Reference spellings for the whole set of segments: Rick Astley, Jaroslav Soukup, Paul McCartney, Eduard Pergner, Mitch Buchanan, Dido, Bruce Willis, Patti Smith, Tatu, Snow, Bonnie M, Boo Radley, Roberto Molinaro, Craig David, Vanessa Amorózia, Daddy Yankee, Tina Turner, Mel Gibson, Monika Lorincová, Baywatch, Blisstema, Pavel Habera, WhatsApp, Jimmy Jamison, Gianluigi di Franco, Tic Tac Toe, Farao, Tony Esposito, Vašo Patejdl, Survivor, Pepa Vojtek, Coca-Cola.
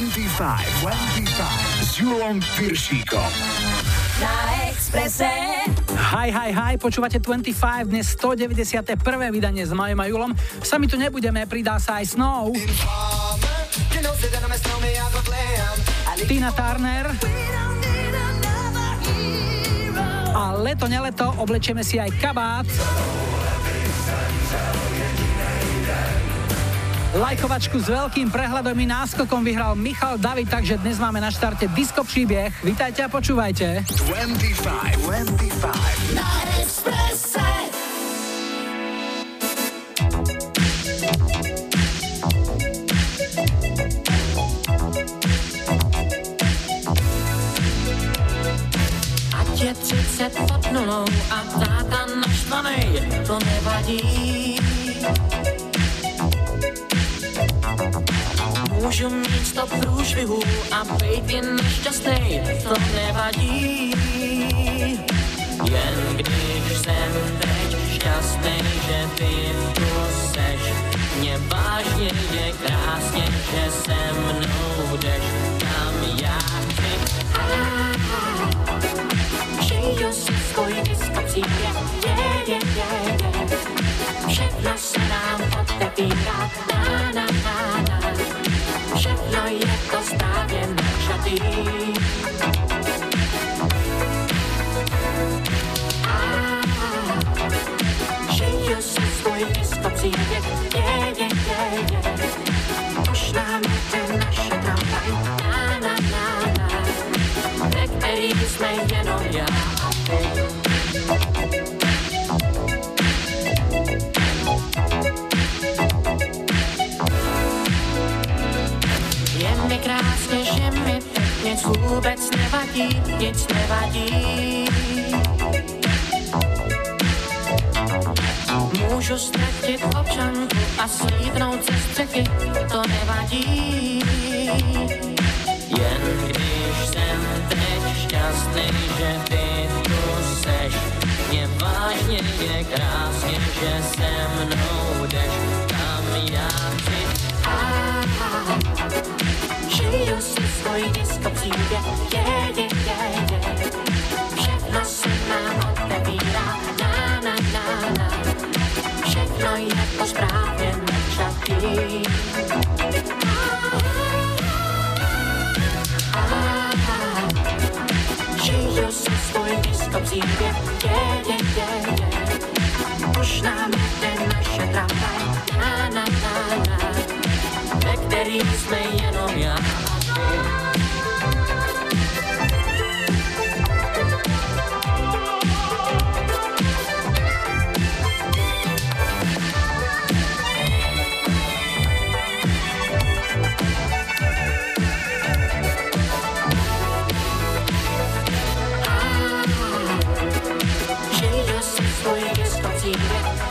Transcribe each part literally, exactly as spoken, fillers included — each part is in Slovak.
dvadsaťpäť s Júlom Pyršíkom. Na Expresse. Hi, hi, hi, počúvate dvadsaťpäť, dnes stodeväťdesiate prvé vydanie s Majom a Julom. Sami tu nebudeme, pridá sa aj Snow. Tina Turner. A leto, neleto, oblečieme si aj kabát. Lajkovačku s veľkým prehľadom i náskokom vyhral Michal David, takže dnes máme na štarte Disko-Príbeh. Vítajte a počúvajte. dvadsaťpäť, dvadsaťpäť na Expresse. Je třicet pod nulou a táta naštvanej, to nevadí. Můžu mít sto průšvihů a bejt jen nešťastnej, to nevadí. Jen když jsem teď šťastnej, že ty tu seš, mě vážně je krásně, že se mnou jdeš, kam já chci. Žiju si svůj disko-příběh, je, je, je, je. Všechno se nám otevírá, na, na, na, na. Všechno je to správně načatý. A žiju si svůj disko-příběh, je, je, je, je. Už nám je naše tramvaj, na, na, na, na. Ve který jsme jenom já a ty. Je mi krásně, že mi nic vůbec nevadí, nic nevadí. Můžu ztratit občanku a slíbnout ze střechy, to nevadí. Jen když jsem teď šťastný, že ty tu seš, mě vážně je krásně, že se mnou jdeš, kam já chci. A žiju si svůj disko-příběh, je, je, je, je. Všechno se nám otevírá, na, na, na, na. Všechno je to správně načatý. Žiju si svůj disko-příběh, je, je, je, je. Už nám jde naše tramvaj, na, na, na, na. Ve který jsme jenom já a ty.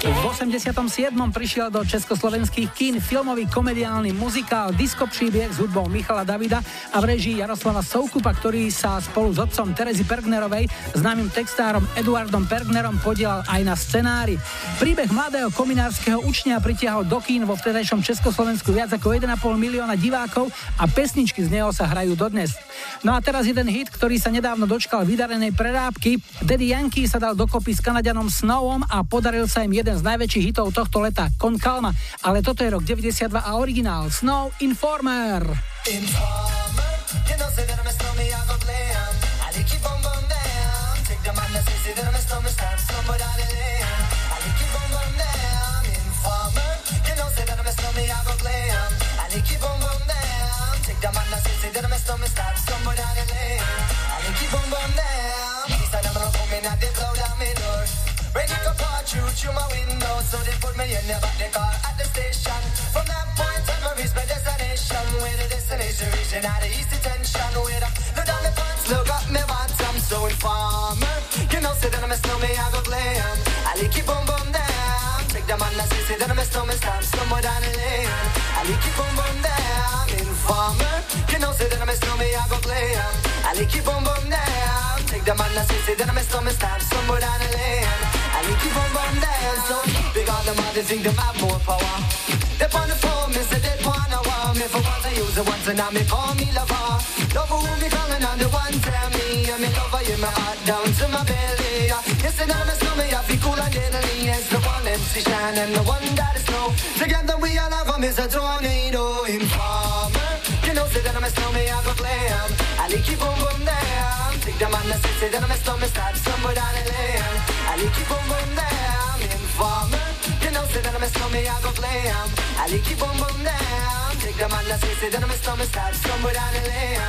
V osemdesiatom siedmom prišiel do československých kín filmový komediálny muzikál Disko-Príbeh s hudbou Michala Davida a v režii Jaroslava Soukupa, ktorý sa spolu s otcom Terezy Pergnerovej, známym textárom Eduardom Pergnerom, podielal aj na scenári. Príbeh mladého kominárskeho učňa pritiahol do kín vo vtedajšom Československu viac ako jeden a pol milióna divákov a pesničky z neho sa hrajú dodnes. No a teraz jeden hit, ktorý sa nedávno dočkal vydarenej prerábky. Daddy Yankee sa dal dokopy s Kanaďanom Snowom a podaril sa im jeden z najväčších či hitov tohto leta, Con Calma, ale toto je rok deväťdesiatdva a originál Snow Informer. Informer, you know say that I'm a snowman, I go glam. I like keep on bum down, take the man that says that I'm a snowman, stop somebody there. I like keep on bum down, informer, you know say that I'm a snowman, I go glam. I like keep on bum down, take the man that says that I'm a snowman, stop somebody there. I like keep on bum down, he's a number of women at the cloud on my door. When you come part through, through my window, so they put me in the back of the car at the station. From that point on, I reach my destination. Where the destination region had the east attention. Where the look down the pants, look up me pants. I'm so informer. You know, say that I'm a snowman, I go glam. I like it boom boom down. Take the man that say, say that I'm a snowman, stop somewhere down the lane. I like it boom boom down. Informer. You know, say that I'm a snowman, I go glam. I like it boom boom down. Take the man that say, say that I'm a snowman, stop somewhere down the lane. I like it boom boom down, so big on them all, they think they have more power. They on the phone, miss a dead one hour. call me for once, I use the once and I may call me lover. Lover will be calling on the one, tell me I'm in love, in my heart down to my belly. Listen on my stomach, I feel cool and deadly. It's the one M C Shine and the one Daddy Snow. Together we all have them, it's a tornado informer. You know, say that I'm a snowman, I go glam. I like you boom boom damn. Take them on the set, say that I'm a snowman, start somewhere down the lane. I like you boom boom damn. Informer. You know, say that I'm a snowman, I go glam. I like you boom boom damn. Take them on the set, say that I'm a snowman, start somewhere down the lane.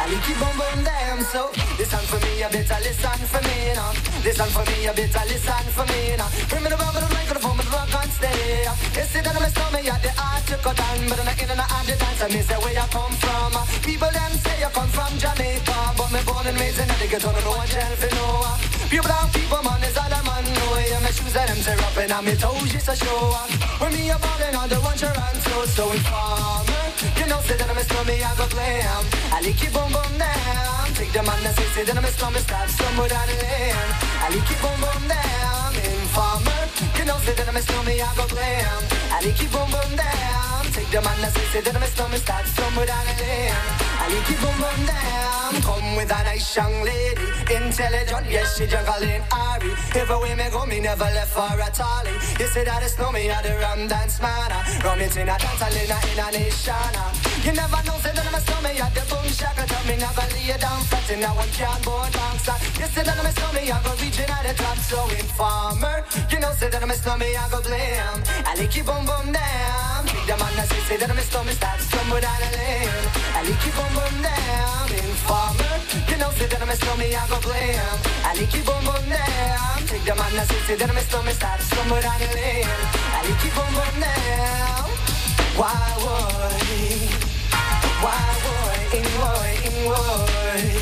I like you boom boom damn. So, listen for me, you better listen for me, now. Listen for me, you better listen for me, now. Bring me the rubber, the microphone, but the rock on stay. You say that I'm a snowman, you had the art to cut down, but I'm not in and out of the dance, I miss the way I come from. People them say I come from Jamaica, but me born and raised in Connecticut, don't know what else you know. Pure brown people, man, is all I'm on, know. Yeah, my shoes are them tear up and I'm my toes just a show. When me a ballin' on the one Toronto, so informer. You know, say that I'm a stormy, I go glam. I like you boom boom down. Take the man that say, say that I'm a stormy, stop somewhere down the lane. I like you boom boom down. Informer. You know, say that I'm a stormy, I go glam. I like you boom boom down. Take the man that say, say that I'm a stormy, stop somewhere down the lane. I like you boom boom damn. Come with a nice young lady, intelligent, yes she jungle in Ari. Every way me go, me never left for a tally. You say that it's no me, I the rum dance man. Rum it in a dance, I in a in a nation. You never know, say that I'm a snowman, you the boom shaka. Tell me never lay down flat in a one cardboard box. You say that I'm a snowman, I go reaching at the top. So informer, you know, say that I'm a snowman, I go blam. I like you boom boom damn. Big the man that say, say that I'm a snowman, stop somewhere down the lane. I like you boom boom down, informer. You know, say that I'm a stormy, I go glam. I like you boom boom down. Take the man that say, say that I'm a stormy, start somewhere down the lane. I like you boom boom down. Why worry? Why worry? Worry, worry.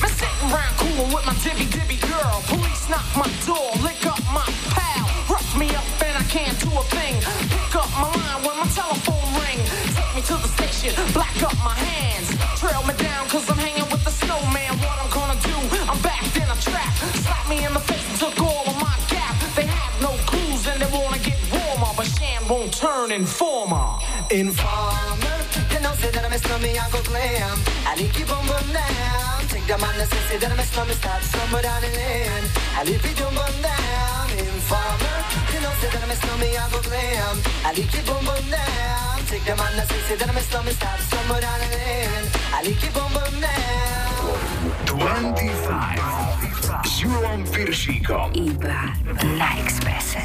I'm sitting round cool with my dibby dibby girl. Police knock my door, lick up my pal. Rough me up and I can't do a thing. Pick up my line when my telephone ring. Take me to the station, black up my hands. Trail me down cause I'm hanging with the snowman. What I'm gonna do, I'm backed in a trap. Slap me in the face and took all of my gap. They have no clues and they wanna get warmer. But Sham won't turn informer. Informer, you know say that I'm a snowman, I go glam. I like you boom boom now. Take the man that says that I'm a slummy, stop somewhere down the lane. I leave you boom boom down, informer. You know say that I'm a slummy, I go glam. I leave you boom boom down. Take the man that says that I'm a slummy, stop somewhere down the lane. I leave you boom boom down. dvadsaťpäť s Júlom Pyršíkom. Iba na Expresse.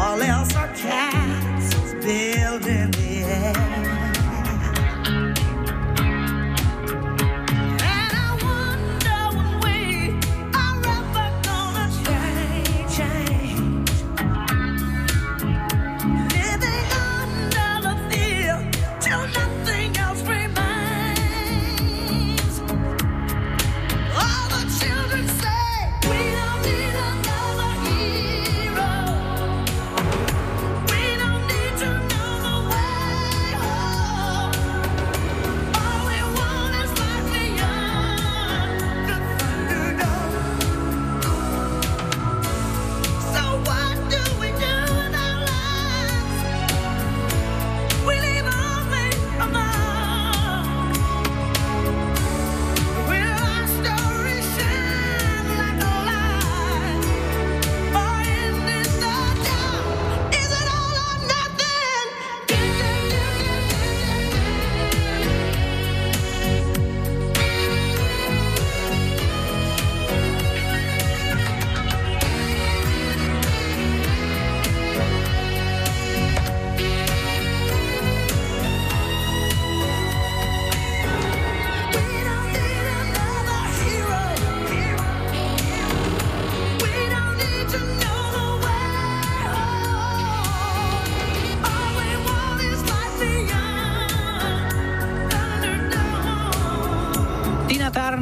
All else are castles built in the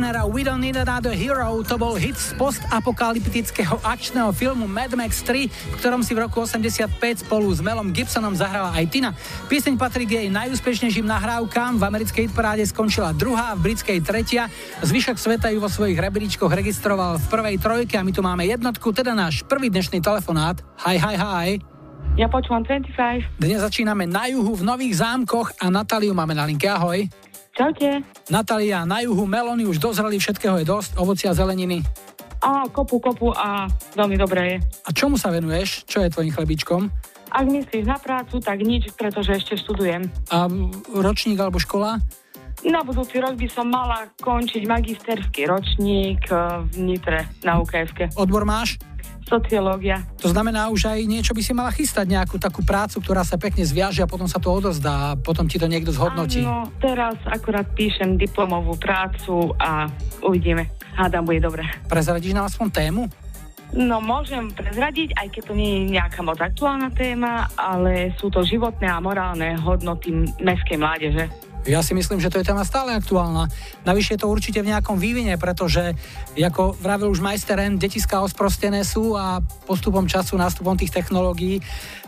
Pergnera We Don't Need Another Hero, to bol hit z postapokalyptického akčného filmu Mad Max tri, v ktorom si v roku osemdesiatpäť spolu s Melom Gibsonom zahrala aj Tina. Pieseň patrí k jej najúspešnejším nahrávkám, v americkej hitparáde skončila druhá, v britskej tretia, zvyšok sveta ju vo svojich rebríčkoch registroval v prvej trojke a my tu máme jednotku, teda náš prvý dnešný telefonát. Hi, hi, hi. Ja počúvam dvadsaťpäť. Dnes začíname na juhu v Nových Zámkoch a Natáliu máme na linke. Ahoj. Čaute. Natália, na juhu melóny už dozreli, všetkého je dosť, ovocia, zeleniny. Á, kopu, kopu a veľmi dobré je. A čomu sa venuješ? Čo je tvojim chlebičkom? Ak myslíš na prácu, tak nič, pretože ešte študujem. A ročník alebo škola? Na budúci rok by som mala končiť magisterský ročník v Nitre na ú ká ef ke. Odbor máš? Sociológia. To znamená, už aj niečo by si mala chystať, nejakú takú prácu, ktorá sa pekne zviaže a potom sa to odozdá a potom ti to niekto zhodnotí. Áno, teraz akurát píšem diplomovú prácu a uvidíme. Hádam, bude dobre. Prezradíš nám aspoň tému? No, môžem prezradiť, aj keď to nie je nejaká moc aktuálna téma, ale sú to životné a morálne hodnoty mestskej mládeže. Ja si myslím, že to je téma stále aktuálna. Navyše je to určite v nejakom vývine, pretože, ako vravil už majsteren, detiská osprostené sú a postupom času, nástupom tých technológií,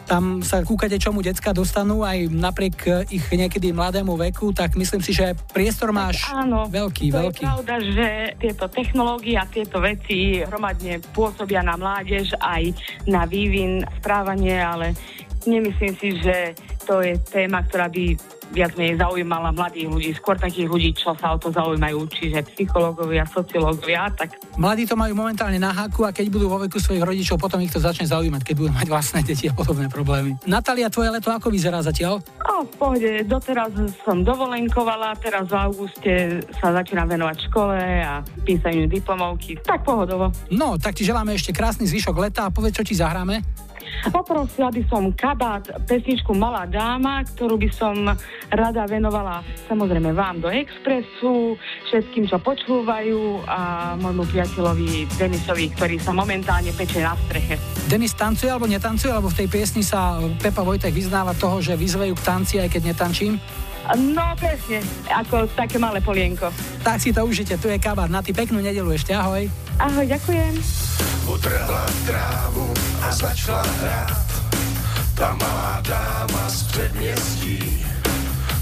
tam sa kúkate, čomu decka dostanú aj napriek ich niekedy mladému veku, tak myslím si, že priestor máš áno, veľký, to veľký. Je pravda, že tieto technológie a tieto veci hromadne pôsobia na mládež aj na vývin, správanie, ale nemyslím si, že to je téma, ktorá by viac menej zaujímala mladých ľudí, skôr takých ľudí, čo sa o to zaujímajú, čiže psychológovia, sociológovia, tak... Mladí to majú momentálne na háku a keď budú vo veku svojich rodičov, potom ich to začne zaujímať, keď budú mať vlastné deti a podobné problémy. Natália, tvoje leto ako vyzerá zatiaľ? O, v pohode, doteraz som dovolenkovala, teraz v auguste sa začínam venovať škole a písaniu diplomovky, tak pohodovo. No, tak ti želáme ešte krásny zvyšok leta a povedz, čo ti zahráme. Poprosila by som kabát, pesničku Malá dáma, ktorú by som rada venovala samozrejme vám do Expressu, všetkým, čo počúvajú a môjmu priateľovi Denisovi, ktorý sa momentálne peče na streche. Denis tancuje alebo netancuje, alebo v tej piesni sa Pepa Vojtek vyznáva toho, že vyzvejú k tanci, aj keď netančím? No presne, ako také malé polienko. Tak si to užite, tu je kabát. Na ty peknú nedelu ešte, ahoj. Ahoj, ďakujem. Utrhla trávu a začala hrát ta malá dáma z předměstí,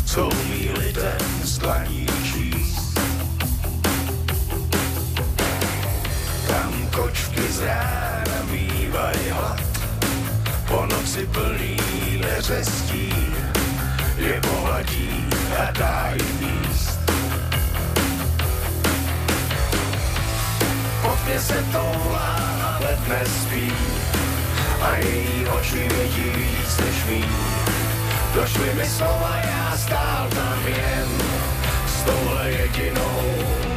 co umí lidem z dlaní číst. Tam kočky z rána mývají hlad, po noci plný neřestí, je pohladí a dá jim jíst. Po tmě se toulá a ve dne spí a její oči vidí víc než mý. Došly mi slova, já stál tam jen, s touhle jedinou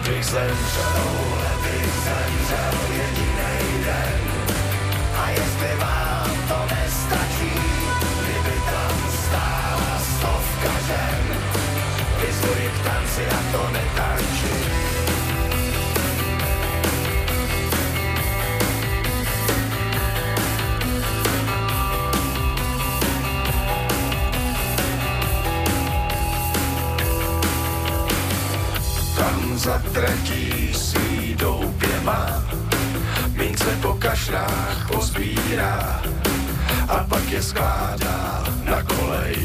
bych zemřel. Touhle bych zemřel jedinej den a jestli vám to nestačí, kdyby tam stála stovka žen, vyzvuji k tanci a to netančí. Tam zatratí si douběma, mince po kašrách pozbírá a pak je skládá na kolej.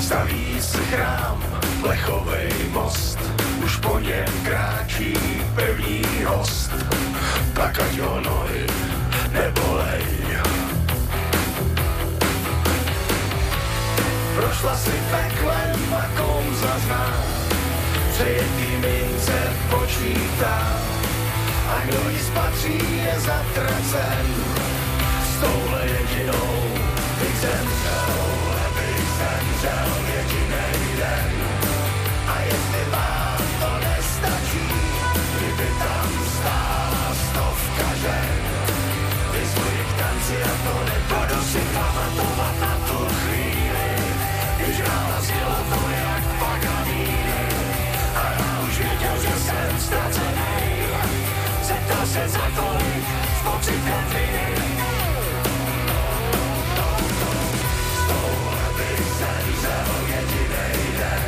Staví si chrám, plechovej most, už po něm kráčí pevný host, tak ať ho nohy nebolej. Prošla si peklem a kouzazná, přejetý mince počítá a kdo ji spatří je zatracen, s touhle jedinou bych zemřel, touhle bych zemřel jedinej den a jestli vám to nestačí, kdyby tam stála stovka žen, vyzvuji k tanci a to nebudu si pamatovat na tu chvíli. Když narazilo to jak paganiny a já už věděl, že jsem ztracenej, zeptal se za kolik s pocitem viny. S touhle bych zemřel jedinej den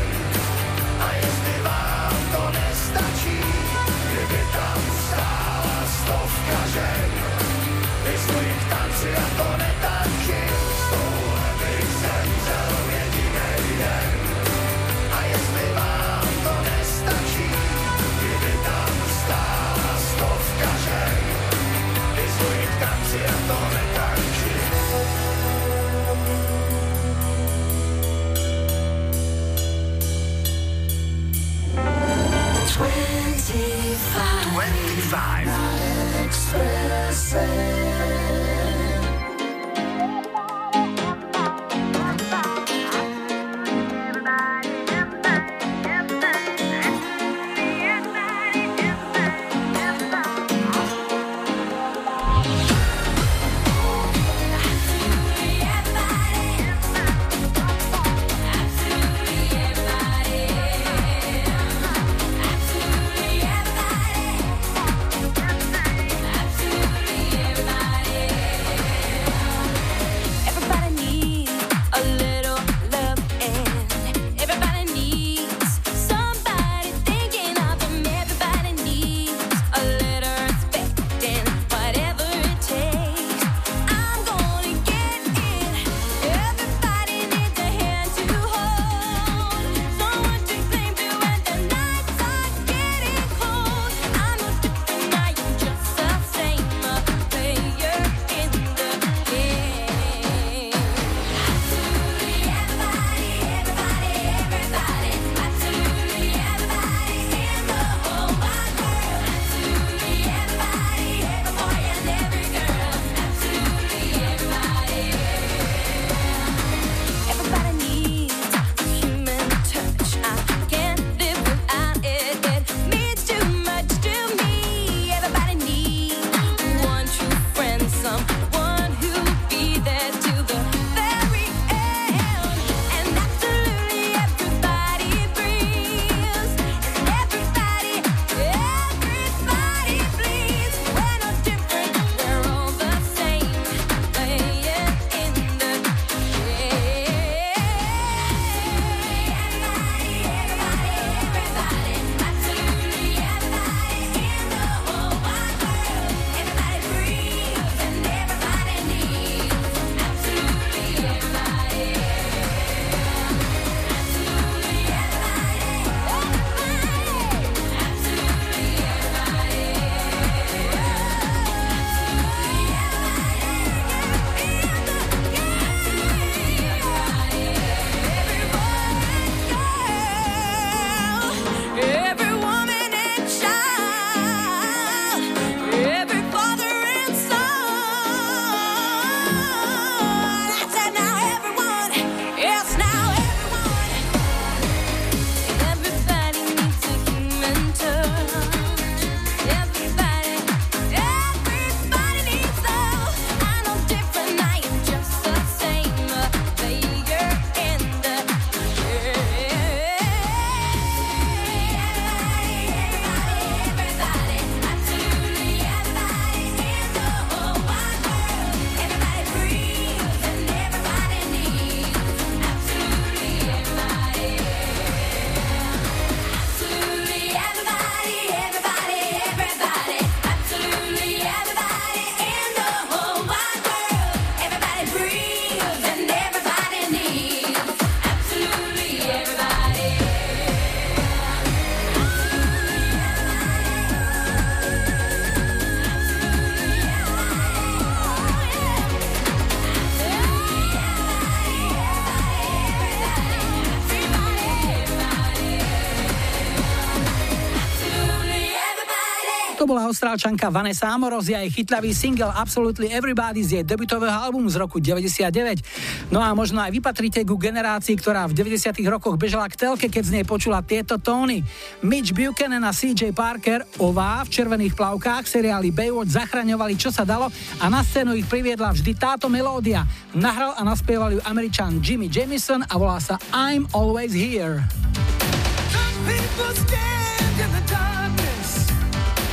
Ostravčanka Vanessa Amorózia je chytľavý single Absolutely Everybody z jej debutového albumu z roku deväťdesiatdeväť. No a možno aj vypatrite ku generácii, ktorá v deväťdesiatych rokoch bežala k telke, keď z nej počula tieto tóny. Mitch Buchanan a sí džej Parker ová v červených plavkách seriáli Baywatch zachraňovali čo sa dalo a na scénu ich priviedla vždy táto melódia. Nahral a naspieval ju Američan Jimmy Jamison a volá sa I'm Always Here.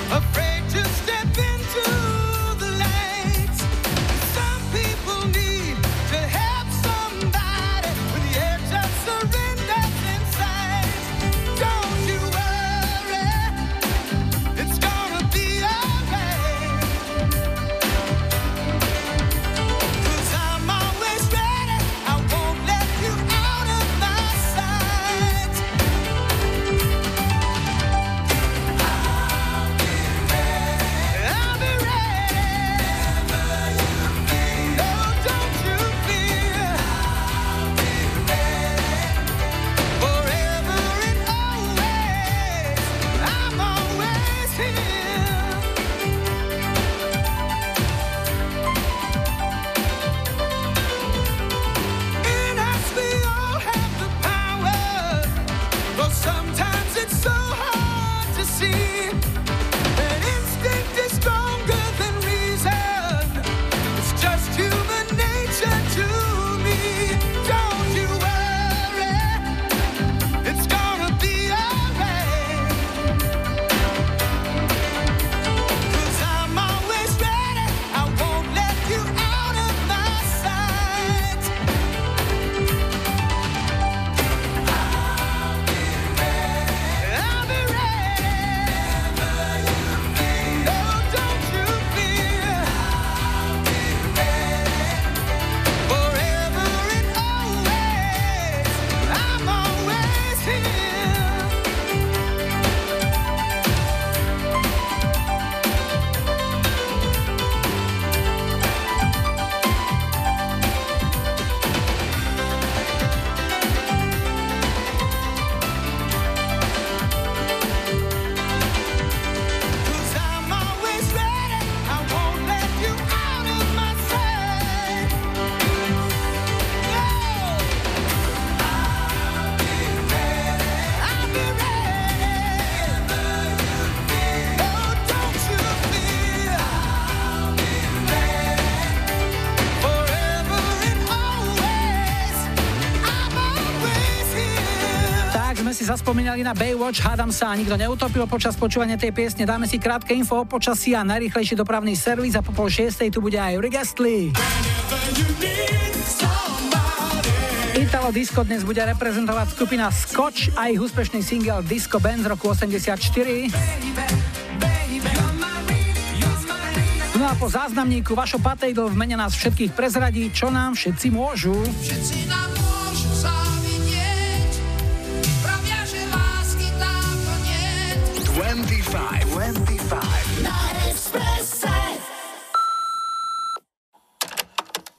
Afraid to step into the light. Some people need to help somebody with the edge of surrender inside. Don't you worry, it's gonna be alright. zaspomínali na Baywatch, hádam sa, nikto neutopil počas počúvania tej piesne. Dáme si krátke info o počasí a najrýchlejší dopravný servis a po pol šiestej tu bude aj Rick Astley. Italo disco dnes bude reprezentovať skupina Scotch a ich úspešný single Disco Band z roku osemdesiatštyri. No a po záznamníku Vašo Patejdl v mene nás všetkých prezradí, čo nám všetci môžu. Všetci nám môžu závidieť, pravia, že lásky tam nie. dvadsaťpäť, dvadsaťpäť na Expresse.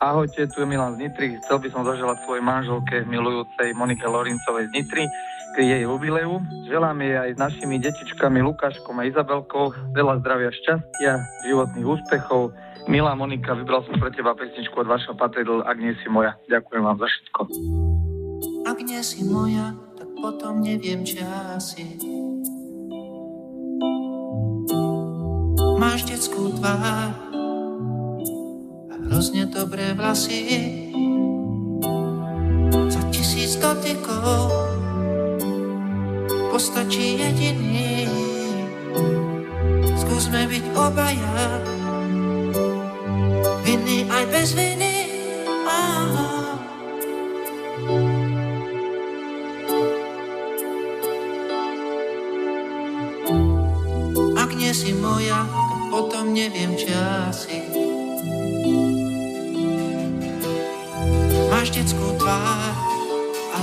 Ahojte, tu je Milan z Nitry. Chcel by som zaželať svojej manželke, milujúcej Monike Lorincovej z Nitry, k jej jubileu. Želám jej aj s našimi detičkami Lukáškom a Izabelkou veľa zdravia, šťastia, životných úspechov. Milá Monika, vybral som pre teba pesničku od Vaša Patejdl Ak nie si moja. Ďakujem vám za všetko. Ak nie si moja, tak potom neviem, či asi. Máš detskú tvár, hrozne dobré vlasy, za tisíc dotykov postačí jediný. Skúsme byť obaja vinný aj bez viny. Aha. Ak nie si moja, tak potom neviem, či asi. Máš detskú tvár a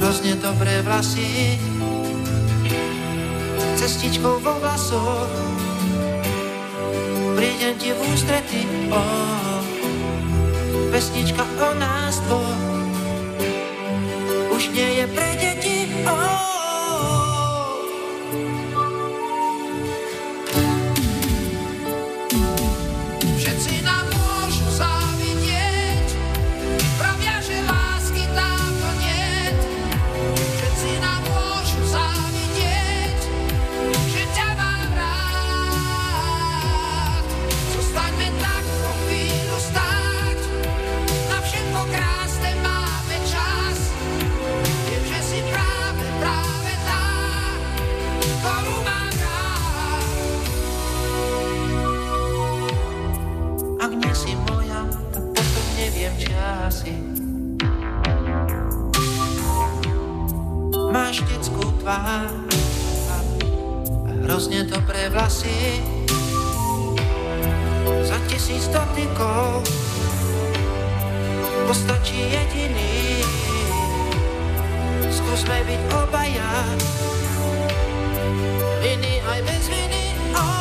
hrozne dobré vlasy, cestičkou vo vlasoch prídem ti v ústrety. Oh, pesnička o nás dvoch už nie je pre deti. Oh, všetci nám môžu záležiť, si. Máš detskú tvár a hrozne dobré vlasy, za tisíc dotykov postačí jediný. Skúsme byť obaja viny aj bez viny. Oh.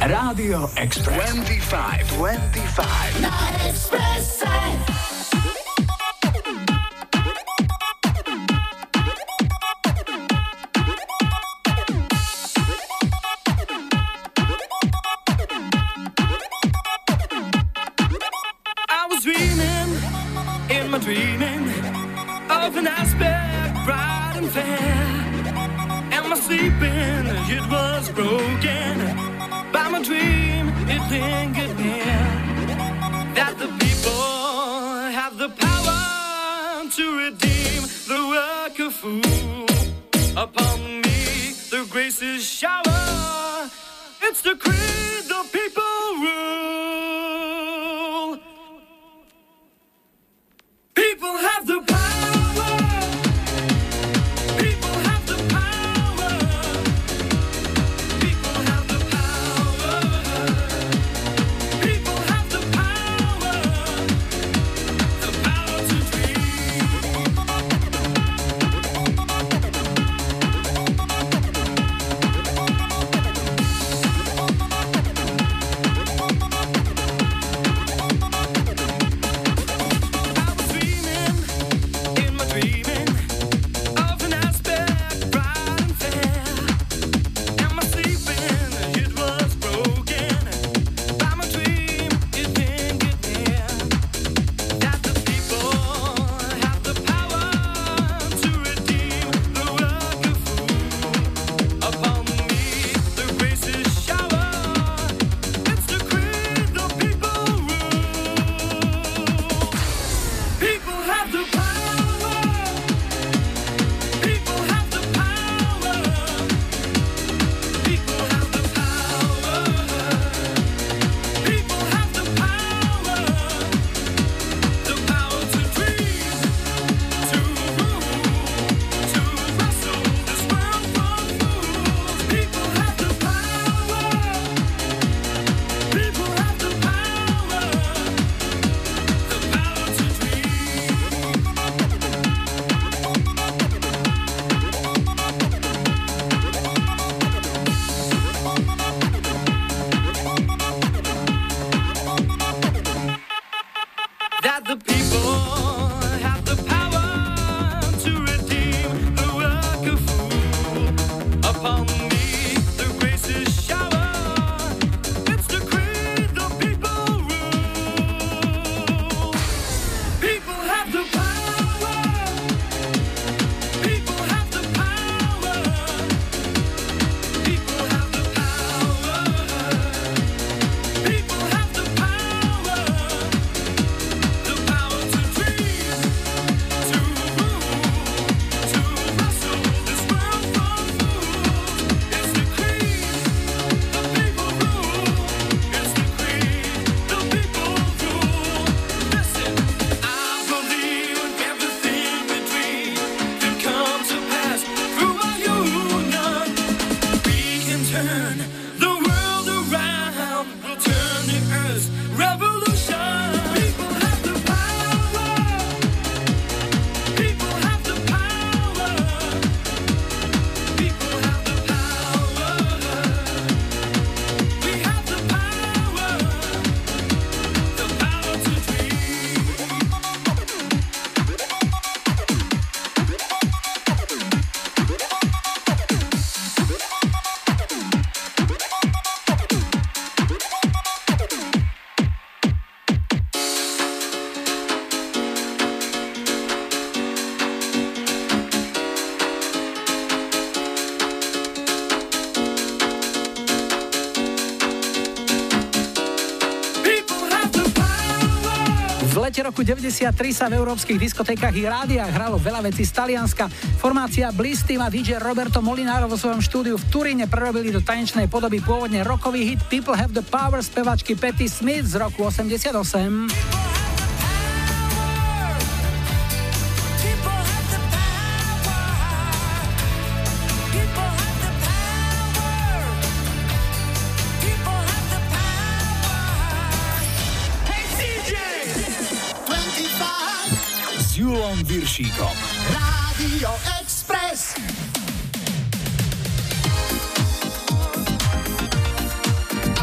Rádio Express. dvadsaťpäť, dvadsaťpäť. Na Expresse. Dreaming of an aspect bright and fair, and my sleeping it was broken by my dream. It lingered near that the people have the power to redeem the work of fools. Upon me the graces shower. It's the creed the people rule. People have the power. People have the power. People have the power. People have the power. The power to dream. I was dreaming in my dreaming of an aspect bright and fair, and my sleeping it was broken by my dream. It lingered near that the people have the power to redeem the work of fools. Upon me the graces shower. It's the creed the people rule. People have the power. People have the power. People have the power. People have the power. The power to dream, to rule, to wrestle this world from fools. People have the power. People have the power. The power to dream. That the people have the power to redeem the work of fools. Upon me the graces shower. It's the creed the people rule. People have the power. People have the power. People have the power. People have the power. The power to dream, to rule, to wrestle this world from fools. It's the creed, the people rule. It's the creed, the people rule. Listen, I believe everything between can come to pass through our union. We can turn the world around. We'll turn the earth's revolution. People have the power. People have the power. People have the power. We have the power. The power to dream. People have the power. V lete roku deväťdesiattri sa v európskych diskotékach i rádiách hralo veľa vecí z Talianska. Formácia Blisstema dý džej Roberto Molinaro vo svojom štúdiu v Turíne prerobili do tanečnej podoby pôvodne rockový hit People Have the Power spevačky Patti Smith z roku osemdesiatosem. S Júlom Pyršíkom. Rádio Express. I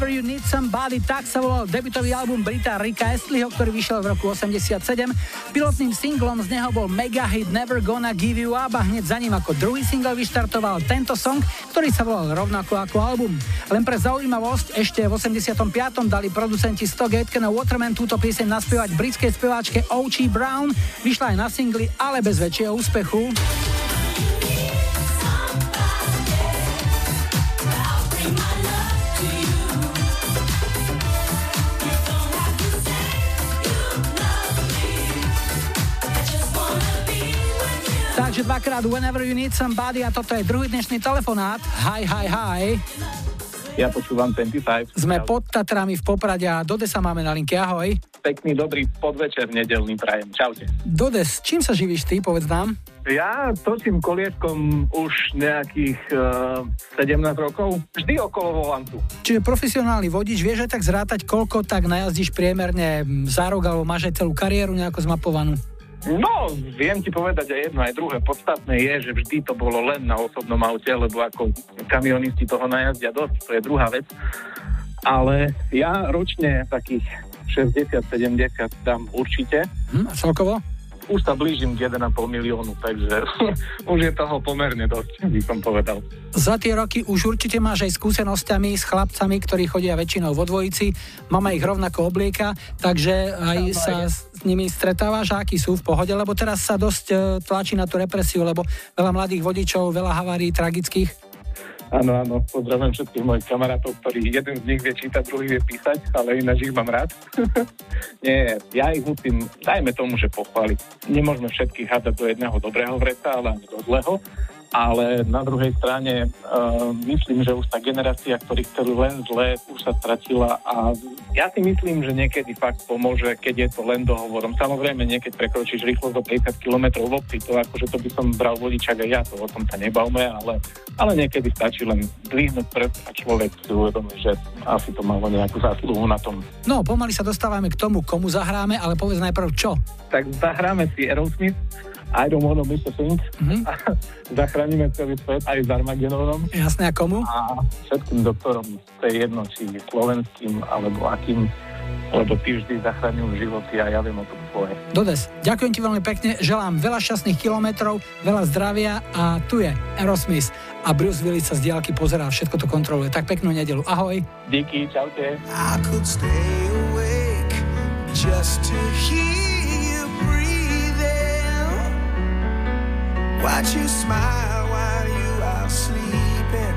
Whenever You Need Somebody, tak sa volal debutový album Brita Ricka Astleyho, ktorý vyšiel v roku osemdesiatsedem. Pilotným singlom z neho bol mega hit Never Gonna Give You Up a hneď za ním ako druhý single vyštartoval tento song, ktorý sa volal rovnako ako album. Len pre zaujímavosť, ešte v osemdesiatom piatom dali producenti Stock Aitken Waterman túto pieseň naspievať britskej speváčke O'Chi Brown, vyšla aj na singli, ale bez väčšieho úspechu. Takže dvakrát Whenever You Need Somebody a toto je druhý dnešný telefonát. Hi, hi, hi. Ja počúvam dvadsaťpäť. Sme pod Tatrami v Poprade a Dodesa máme na linke. Ahoj. Pekný, dobrý podvečer, nedeľný prajem. Čaute. Dodes, čím sa živíš ty, povedz nám? Ja točím kolietkom už nejakých uh, sedemnásť rokov. Vždy okolo volantu. Čiže profesionálny vodič, vieš aj tak zrátať, koľko tak najazdíš priemerne za rok, alebo máš aj celú kariéru nejako zmapovanú? No, viem ti povedať aj jedno, aj druhé. Podstatné je, že vždy to bolo len na osobnom aute, lebo ako kamionisti toho najazdia dosť, to je druhá vec. Ale ja ročne takých šesťdesiat sedemdesiat dám určite. Hm, a celkovo? Už sa blížim k jeden a pol miliónu, takže už je toho pomerne dosť, by som povedal. Za tie roky už určite máš aj skúsenosťami s chlapcami, ktorí chodia väčšinou vo dvojici, mama ich rovnako oblieka, takže aj no, sa aj s nimi stretávaš, akí sú v pohode, lebo teraz sa dosť tlačí na tú represiu, lebo veľa mladých vodičov, veľa havárií tragických. Áno, áno, pozdravujem všetkých mojich kamarátov, ktorí jeden z nich vie čítať, druhý vie písať, ale ináč ich mám rád. Nie, ja ich musím, dajme tomu, že pochváliť. Nemôžeme všetkých hádať do jedného dobrého vreca, ale ani do zlého. Ale na druhej strane uh, myslím, že už tá generácia, ktorí chcú len zlé, už sa stratila a ja si myslím, že niekedy fakt pomôže, keď je to len dohovorom. Samozrejme, niekedy prekročíš rýchlosť do päťdesiat kilometrov v obci, to akože to by som bral vodičak aj ja, to o tom sa nebavme, ale, ale niekedy stačí len dvihnúť prst a človek si uvedomí, že asi to malo nejakú zásluhu na tom. No, pomaly sa dostávame k tomu, komu zahráme, ale povedz najprv čo? Tak zahráme si Aerosmith, I don't wanna miss a thing. Mm-hmm. Zachránime celý svet aj s Armagedonom. Jasné, a komu? A všetkým doktorom, to je jedno, či slovenským, alebo akým, lebo tí vždy zachránujú životy a ja viem o tom svoje. Dodes, ďakujem ti veľmi pekne, želám veľa šťastných kilometrov, veľa zdravia a tu je Aerosmith a Bruce Willis sa z diaľky pozerá, všetko to kontroluje. Tak peknú nedeľu, ahoj. Díky, čaute. I could stay awake just to hear watch you smile while you are sleeping,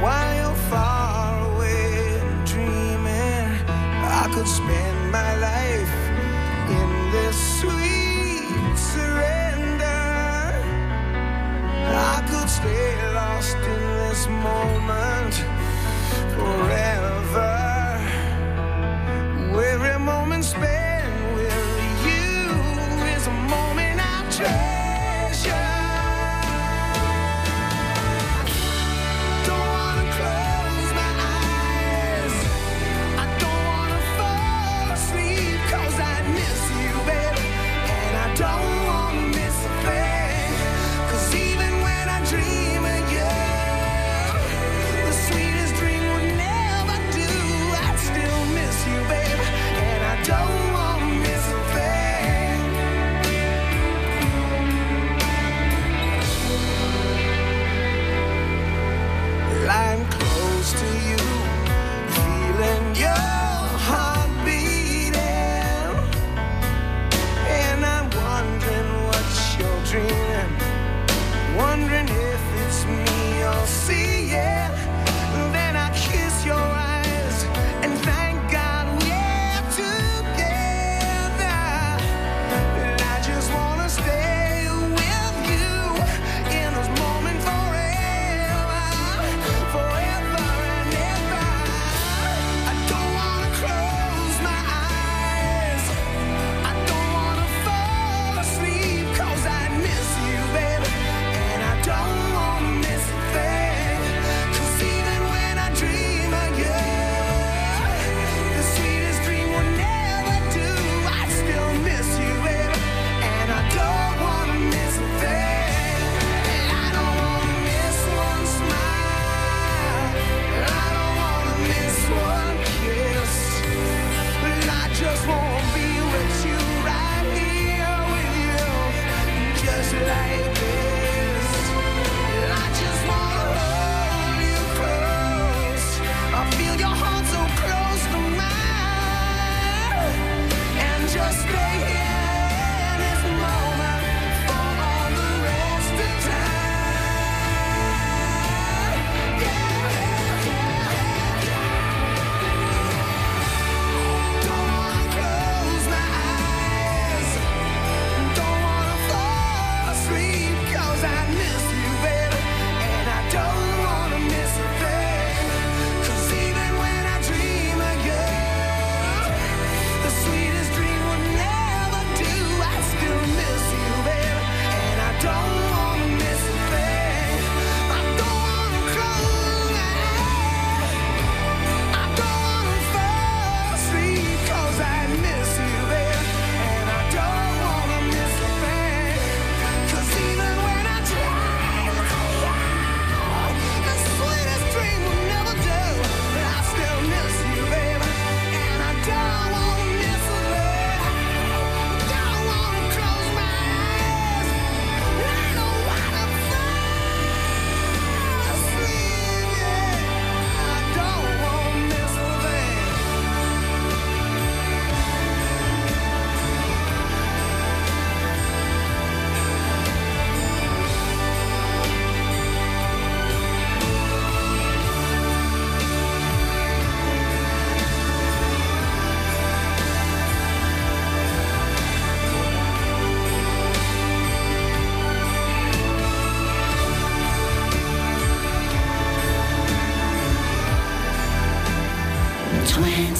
while you're far away and dreaming. I could spend my life in this sweet surrender. I could stay lost in this moment forever. Every moment spent with you is a moment I treasure. Do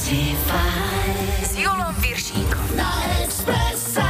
S Júlom Pyršíkom na Expresse.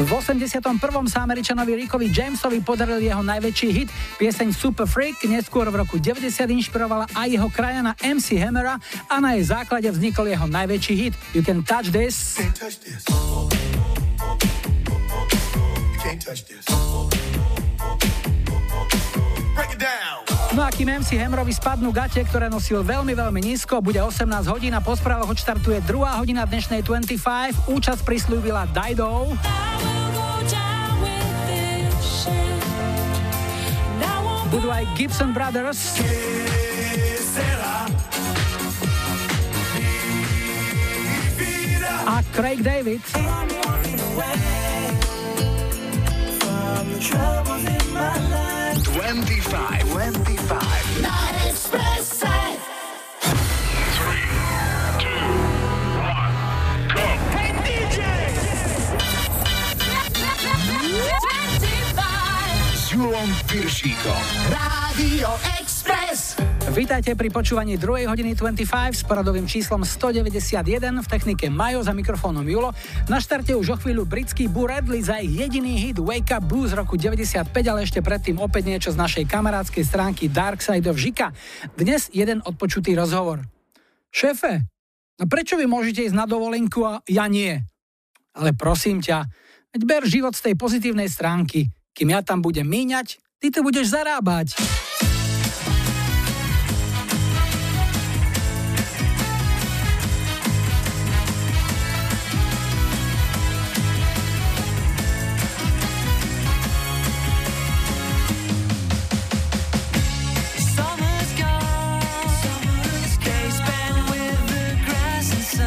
V osemdesiatom prvom sa Američanovi Rickovi Jamesovi podaril jeho najväčší hit, pieseň Super Freak, neskôr v roku deväťdesiat inšpirovala aj jeho krajana em cé Hammera a na jej základe vznikol jeho najväčší hit You Can Touch This. No a kým em cé Hammerovi spadnú gate, ktoré nosil veľmi, veľmi nízko, bude osemnásť hodín a po správach odštartuje druhá hodina dnešnej dvadsaťpäť. Účasť prislúbila Dido. Budú aj Gibson Brothers. A Craig David. dvadsaťpäť, dvadsaťpäť. Na Expresse. tri, dva, jeden, go. Hey dý džej! Júlom Pyršíkom. Rádio Express. Vítajte pri počúvaní druhej hodiny dvadsaťpäť s poradovým číslom stodeväťdesiatjeden, v technike Majo, za mikrofónom Julo. Na štarte už o chvíľu britský Boo Radley za ich jediný hit Wake Up Blues z roku deväťdesiatpäť, ale ešte predtým opäť niečo z našej kamarádskej stránky Dark Side of Žika. Dnes jeden odpočutý rozhovor. Šéfe, no prečo vy môžete ísť na dovolenku a ja nie? Ale prosím ťa, veď ber život z tej pozitívnej stránky. Kým ja tam budem míňať, ty to budeš zarábať. Summer's gone, summer's gone, spent with the grass and sun.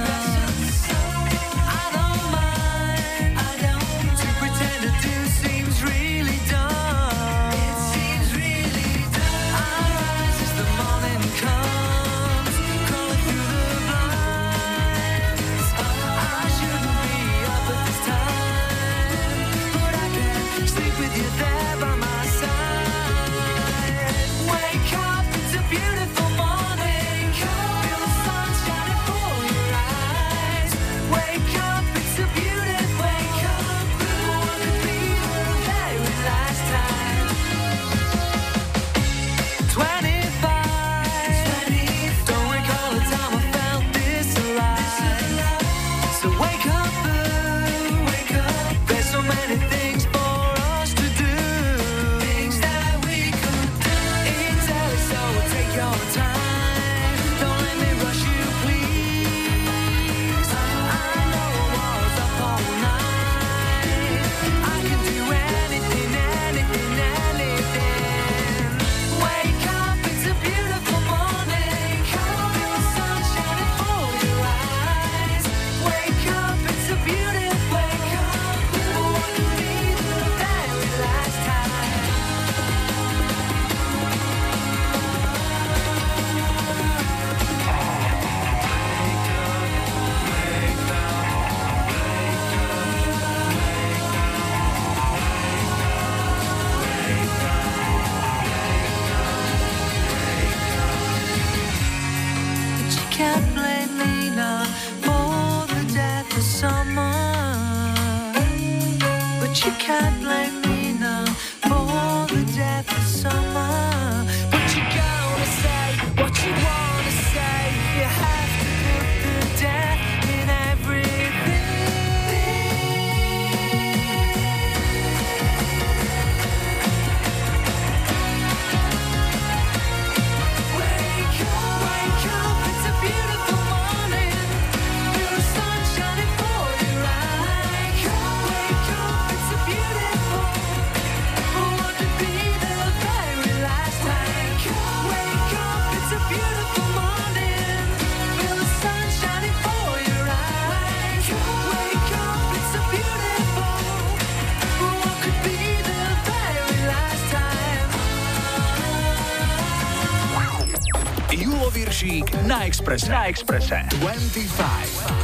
can't blame me now for the death of summer. But you gotta say what you wanna say. You have to put the death in everything. Wake up, wake up, it's a beautiful morning. Your sun shining for your eyes. Wake up, wake up, it's a beautiful. I want to be the very last time. Wake up, wake up, it's a beautiful morning. Feel the sun shining for your eyes. Wake up, wake up, it's a beautiful. What could be the very last time? Júlo Pyršík na Expresse. Na Expresse. dvadsaťpäť.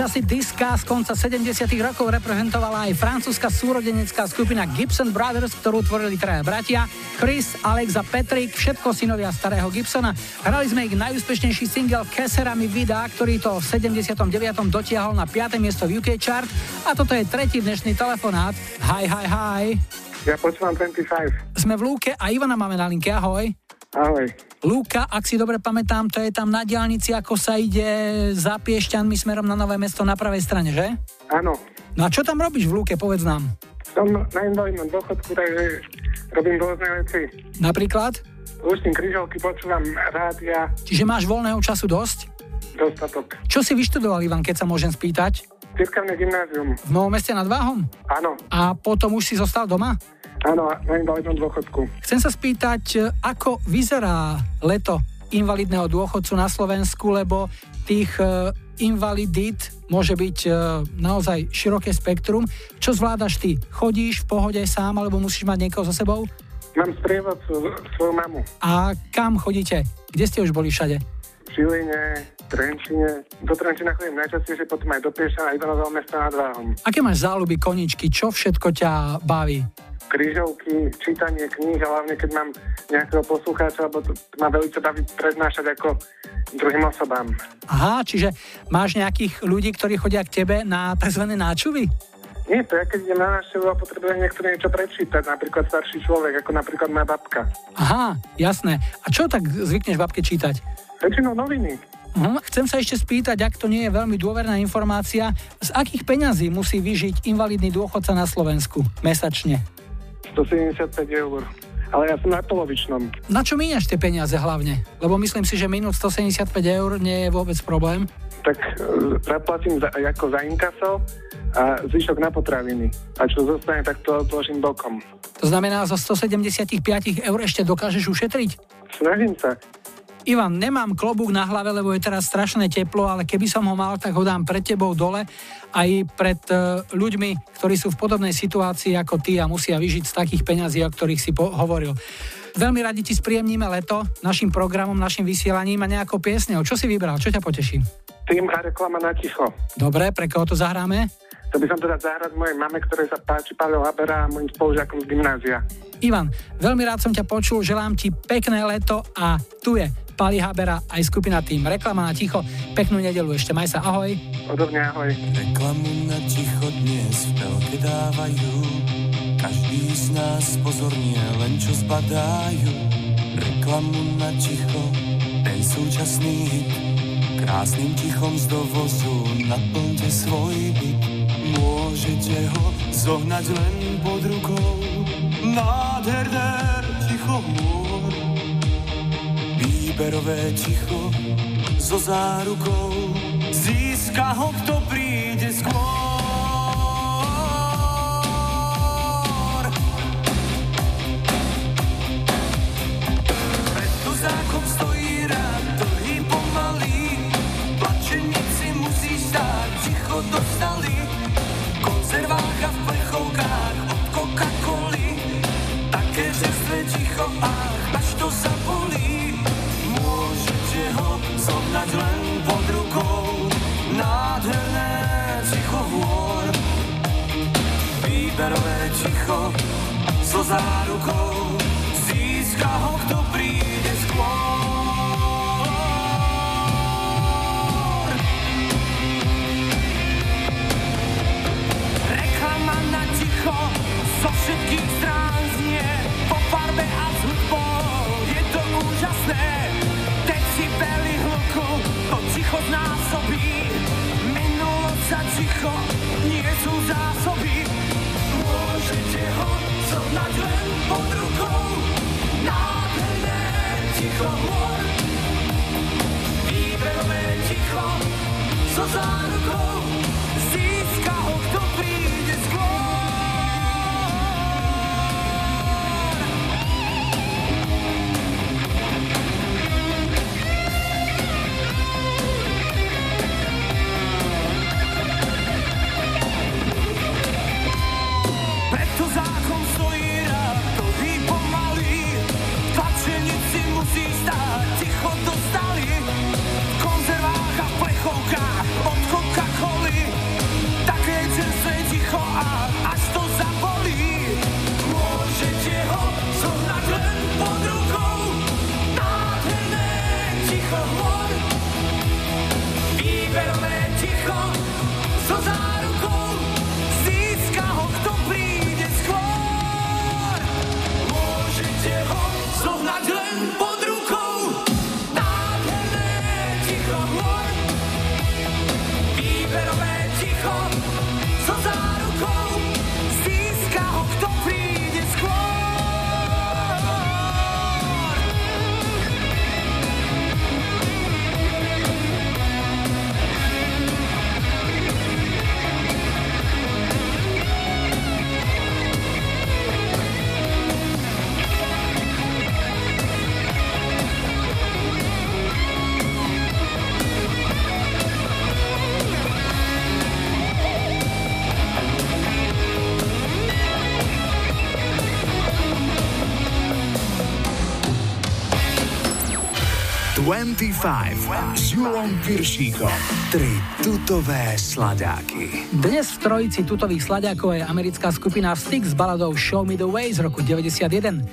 Časy diska z konca sedemdesiatych rokov reprezentovala aj francúzska súrodenecká skupina Gibson Brothers, ktorú tvorili traja bratia, Chris, Alex a Patrick, všetko synovia starého Gibsona. Hrali sme ich najúspešnejší single Keserami Vida, ktorý to v sedemdesiatom deviatom dotiahol na piate miesto v ú ká chart a toto je tretí dnešný telefonát. Hi, hi, hi. Ja počúvam dvadsaťpäť. Sme v Lúke a Ivana máme na linke, ahoj. Ahoj. Lúka, ak si dobre pamätám, to je tam na diaľnici, ako sa ide za Piešťanmi smerom na Nové Mesto na pravej strane, že? Áno. No a čo tam robíš v Lúke, povedz nám. Som na invalidnom dôchodku, takže robím rôzne veci. Napríklad? Púštim križovky, počúvam rádia. Čiže máš voľného času dosť? Dostatok. Čo si vyštudoval, Ivan, keď sa môžem spýtať? Cirkevné gymnázium. V Novom Meste nad Váhom? Áno. A potom už si zostal doma? Áno, na invalidnom dôchodku. Chcem sa spýtať, ako vyzerá leto invalidného dôchodcu na Slovensku, lebo tých invalidít môže byť e, naozaj široké spektrum. Čo zvládaš ty? Chodíš v pohode sám, alebo musíš mať niekoho so sebou? Mám sprievodcu, svoju mamu. A kam chodíte? Kde ste už boli všade? V Žiline, Trenčine. Do Trenčina chodím najčastejšie, potom aj do Pieša, aj do Nového Mesta nad Váhom. Aké máš záľuby, koničky? Čo všetko ťa baví? Križovky, čítanie kníh, hlavne keď mám nejakého poslucháča, lebo to ma veľmi baví prednášať ako druhým osobám. Aha, čiže máš nejakých ľudí, ktorí chodia k tebe na tzv. Náčuvy? Nie, to ja keď idem na návštevu a potrebujem niekto niečo prečítať, napríklad starší človek, ako napríklad moja babka. Aha, jasné. A čo tak zvykneš babke čítať? Väčšinou noviny. Hm, chcem sa ešte spýtať, ak to nie je veľmi dôverná informácia, z akých peňazí musí vyžiť invalidný dôchodca na Slovensku mesačne? sto sedemdesiatpäť eur. Ale ja som na polovičnom. Na čo míňaš tie peniaze hlavne? Lebo myslím si, že minút sto sedemdesiatpäť eur nie je vôbec problém. Tak zaplatím za, ako za inkaso a zvyšok na potraviny. A čo zostane, tak to odložím bokom. To znamená, zo sto sedemdesiatpäť eur ešte dokážeš ušetriť? Snažím sa. Ivan, nemám klobúk na hlave, lebo je teraz strašné teplo, ale keby som ho mal, tak ho dám pred tebou dole aj pred e, ľuďmi, ktorí sú v podobnej situácii ako ty a musia vyžiť z takých peňazí, o ktorých si po- hovoril. Veľmi radi ti spríjemníme leto našim programom, našim vysielaním a nejakou piesňou. Čo si vybral? Čo ťa poteší? Tým a reklama na ticho. Dobre, pre koho to zahráme? To by som teda zahrať mojej mame, ktorej sa páči Pavel Habera a môjim spolužiakom z gymnázia. Ivan, veľmi rád som ťa počul, želám ti pekné leto a tu je Pali Habera aj skupina Tým. Reklama na ticho, peknú nedeľu ešte. Maj sa, ahoj. Podobne, ahoj. Reklamu na ticho dnes v telke dávajú, každý z nás pozorne len čo zbadajú. Reklamu na ticho, ten súčasný hit, krásnym tichom z dovozu naplňte svoj byt. Môžete ho zohnať len pod rukou, nádherné ticho môr. Výberové ticho so zárukou, získa ho kto príde skôr. Pred kozákom stojí rád, dlhý pomalý, plačenici musí stáť, ticho dostali. V konzervách a v plechovkách od Coca-Coly, také čerstvé ticho, ach, až to zapolí. Môžete ho zohnať len pod rukou, nádherné ticho hôr. Výberové ticho so zárukou, získa ho kto príde skôr. Zo všetkých strán znie, po farbe a s hudbou, je to úžasné. Decibely hluku, to ticho znásobí, minulosť za ticho, nie sú zásoby. Môžete ho zohnať len pod rukou, nádherné ticho hôr. Výberové ticho, so zárukou, získa ho kto príde skôr. Ticho dostali v konzervách a v plechovkách od Coca-Coly, také čerstvé ticho a až to zabolí. Môžete ho zohnať len pod rukou, nádherné ticho hôr. Výberové ticho so zárukou, získa ho kto príde skôr. Môžete ho zohnať len pod získa ho, kto príde skôr. dvadsaťpäť s Júlom Pyršíkom. Tri tutové sladáky. Dnes v trojici tutových sladákov je americká skupina Styx s baladou Show Me The Way z roku deväťdesiatjeden.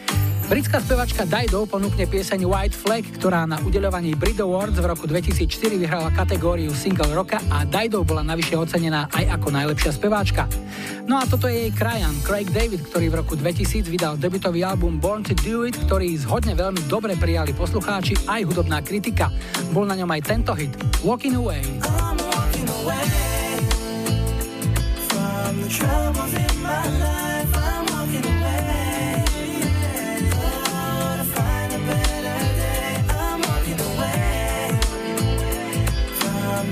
Britská spevačka Dido ponúkne pieseň White Flag, ktorá na udeľovaní Brit Awards v roku dvetisícštyri vyhrala kategóriu Single Roka a Dido bola navyše ocenená aj ako najlepšia speváčka. No a toto je jej krajan Craig David, ktorý v roku dvetisíc vydal debutový album Born to Do It, ktorý zhodne veľmi dobre prijali poslucháči aj hudobná kritika. Bol na ňom aj tento hit Walking Away. I'm walking away from the troubles in my life. I'm walking away.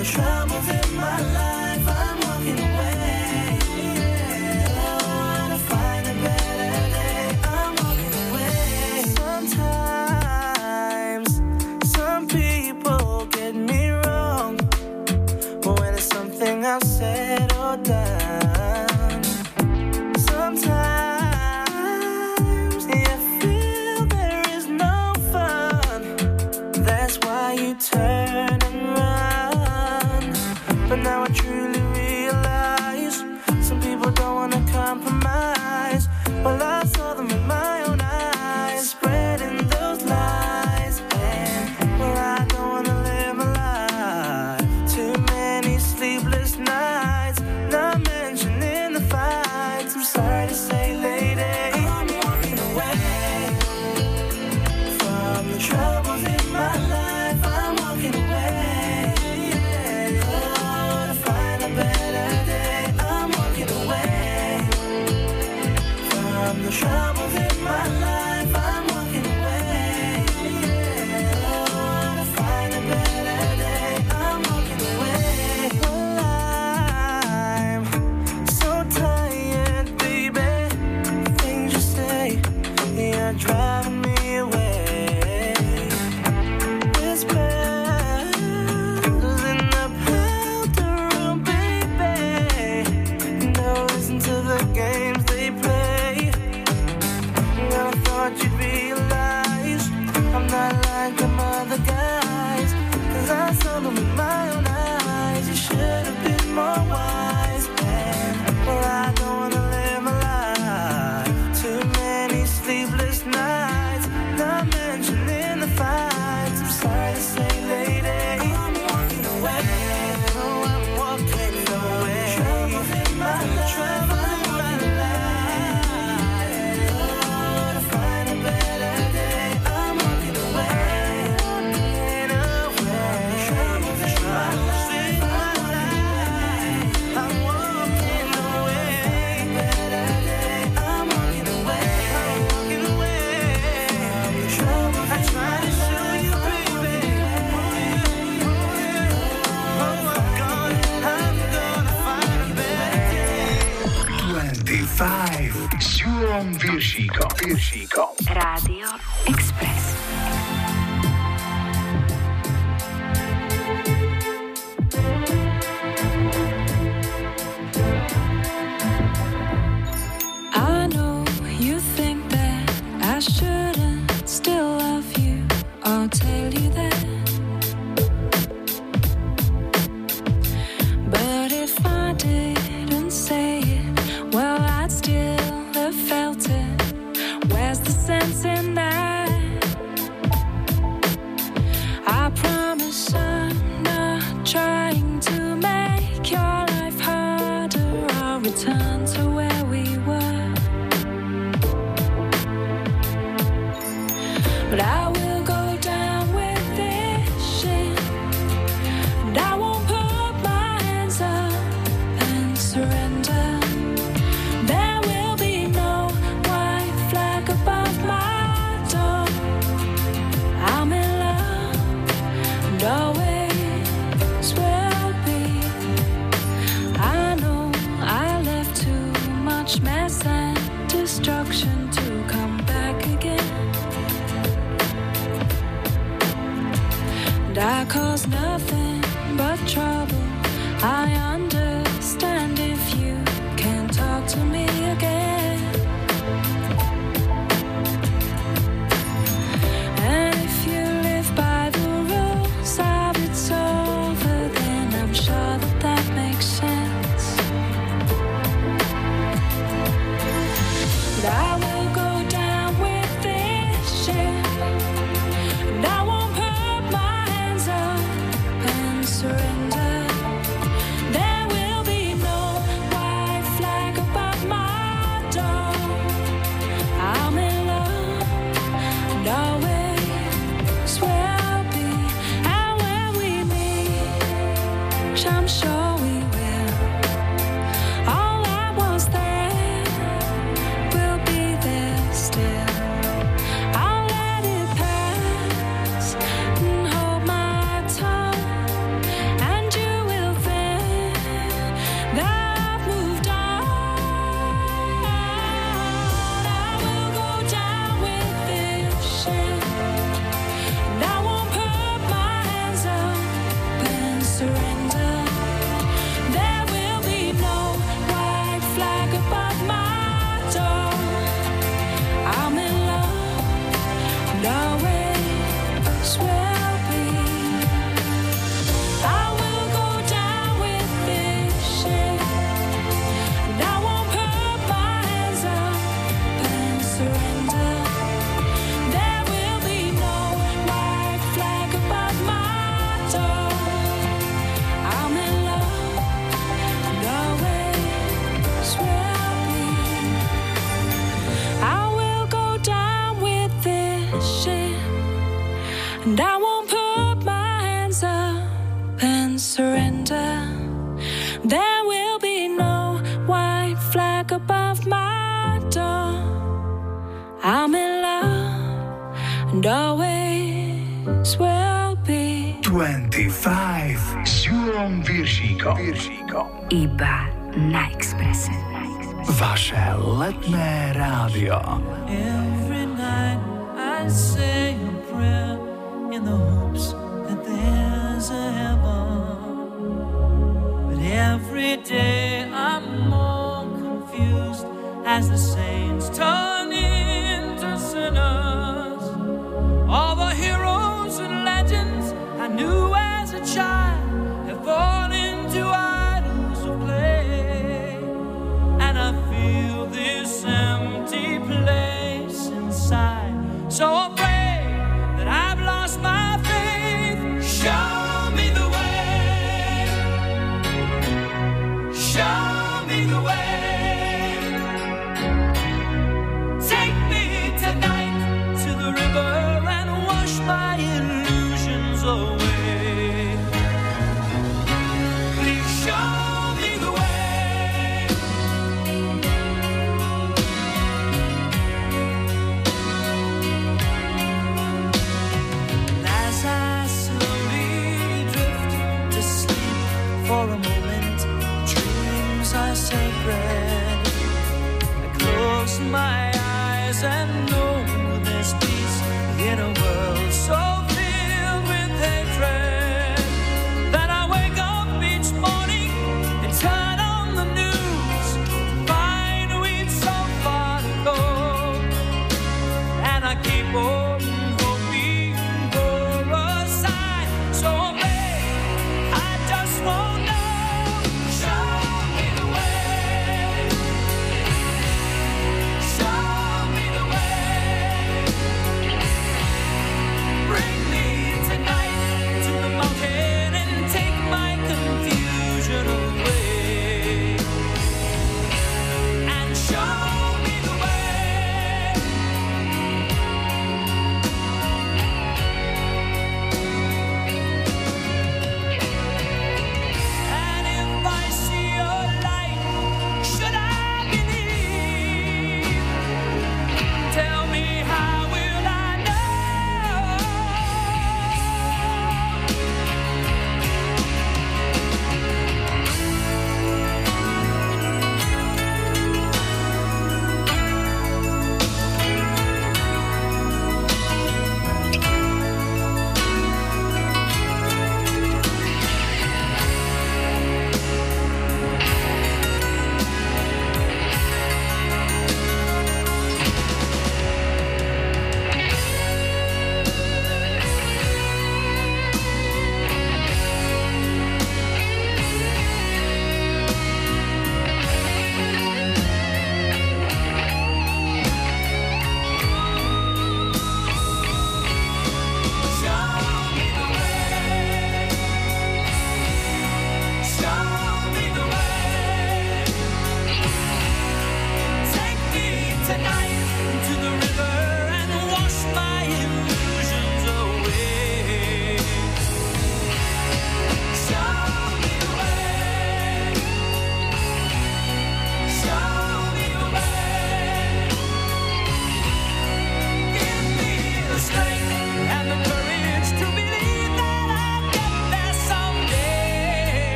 The troubles in my life, I'm walking away. Gonna find a better day. I'm walking away. Sometimes some people get me wrong, but when it's something I've said or done, sometimes you feel there is no fun. That's why you turn. But now I truly realize some people don't want to compromise. Well, I saw them in my own eyes, spreading those lies. And well, I don't want to live my life. Too many sleepless nights, not mentioning the fights. I'm sorry to say, lady, I'm walking away from the troubles in my life. I'm walking away. Troubles in my life, I'm walking away. Gonna find a better day. I'm walking away. Well, I'm so tired, baby. Things you say, yeah, driving me away. Whispers in the powder room, baby. No, listen to the games they play. I thought you'd realize I'm not like them other guys, 'cause I saw them with my own eyes. You should have been more wise. And well, I don't wanna live my life. Too many sleepless nights, not mentioning the fights. I'm sorry to say, lady, I'm walking away. Oh, I'm walking away. Troubles in my life. S Júlom Pyršíkom. Pyršíkom. Rádio Express. I know you think that I shouldn't still love you. I'll tell you that. But if I didn't say it, well, I still have felt it. Where's the sense in that?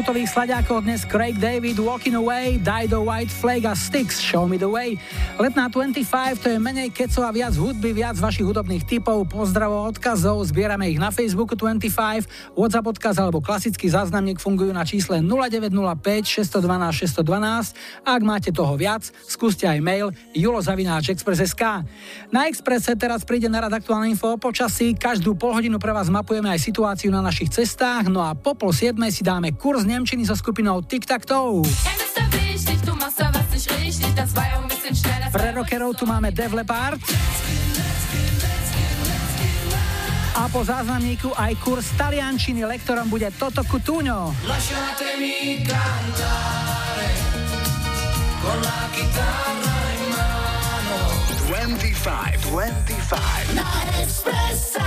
tutových slaďákov dnes Craig David, Walking Away, Dido, White Flag a Styx, Show Me The Way. Letná dvadsaťpäť, to je menej kecov a viac hudby, viac vašich hudobných tipov, pozdravov a odkazov, zbierame ich na Facebooku dvadsaťpäť, WhatsApp odkaz alebo klasický záznamník fungujú na čísle nula deväť nula päť šesť jedna dva šesť jedna dva. Ak máte toho viac, skúste aj mail julo zavináč express bodka es ká. Na Expresse teraz príde na rad aktuálne info o počasí, každú polhodinu pre vás mapujeme aj situáciu na našich cestách, no a po pol siedmej si dáme kurz nemčiny so skupinou Tic Tac Toe. Pre rockerov tu máme Def Leppard a po záznamníku aj kurz taliančiny, lektorom bude Toto Cutugno. dvadsaťpäť, dvadsaťpäť na Expresse.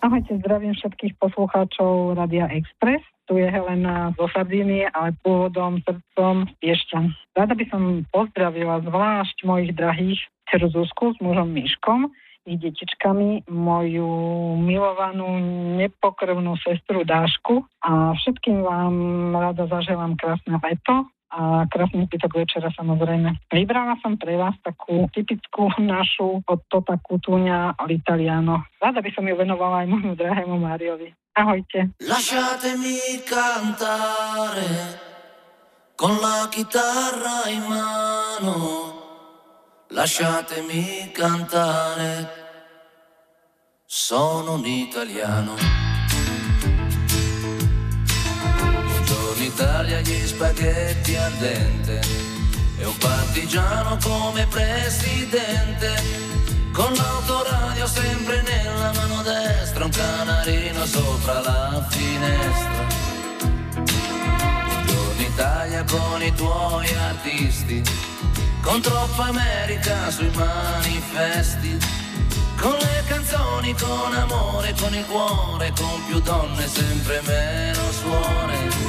Ahojte, zdravím všetkých poslucháčov Rádia Express. Tu je Helena z Osadiny, ale pôvodom, srdcom Piešťan. Rada by som pozdravila zvlášť mojich drahých dceru Zuzku s mužom Miškom, ich detičkami, moju milovanú nepokrvnú sestru Dášku a všetkým vám rada zaželám krásne leto a krásny zbytok večera samozrejme. Vybrala som pre vás takú typickú našu od Tota Cutugna l'Italiano. Rada by som ju venovala aj môjmu drahému Máriovi. Ahojte. Lasciatemi cantare con la chitarra in mano. Lasciatemi cantare. Sono un italiano. Taglia gli spaghetti al dente e un partigiano come presidente, con l'autoradio sempre nella mano destra, un canarino sopra la finestra. Buongiorno Italia con i tuoi artisti, con troppa America sui manifesti, con le canzoni, con amore, con il cuore, con più donne sempre meno suore.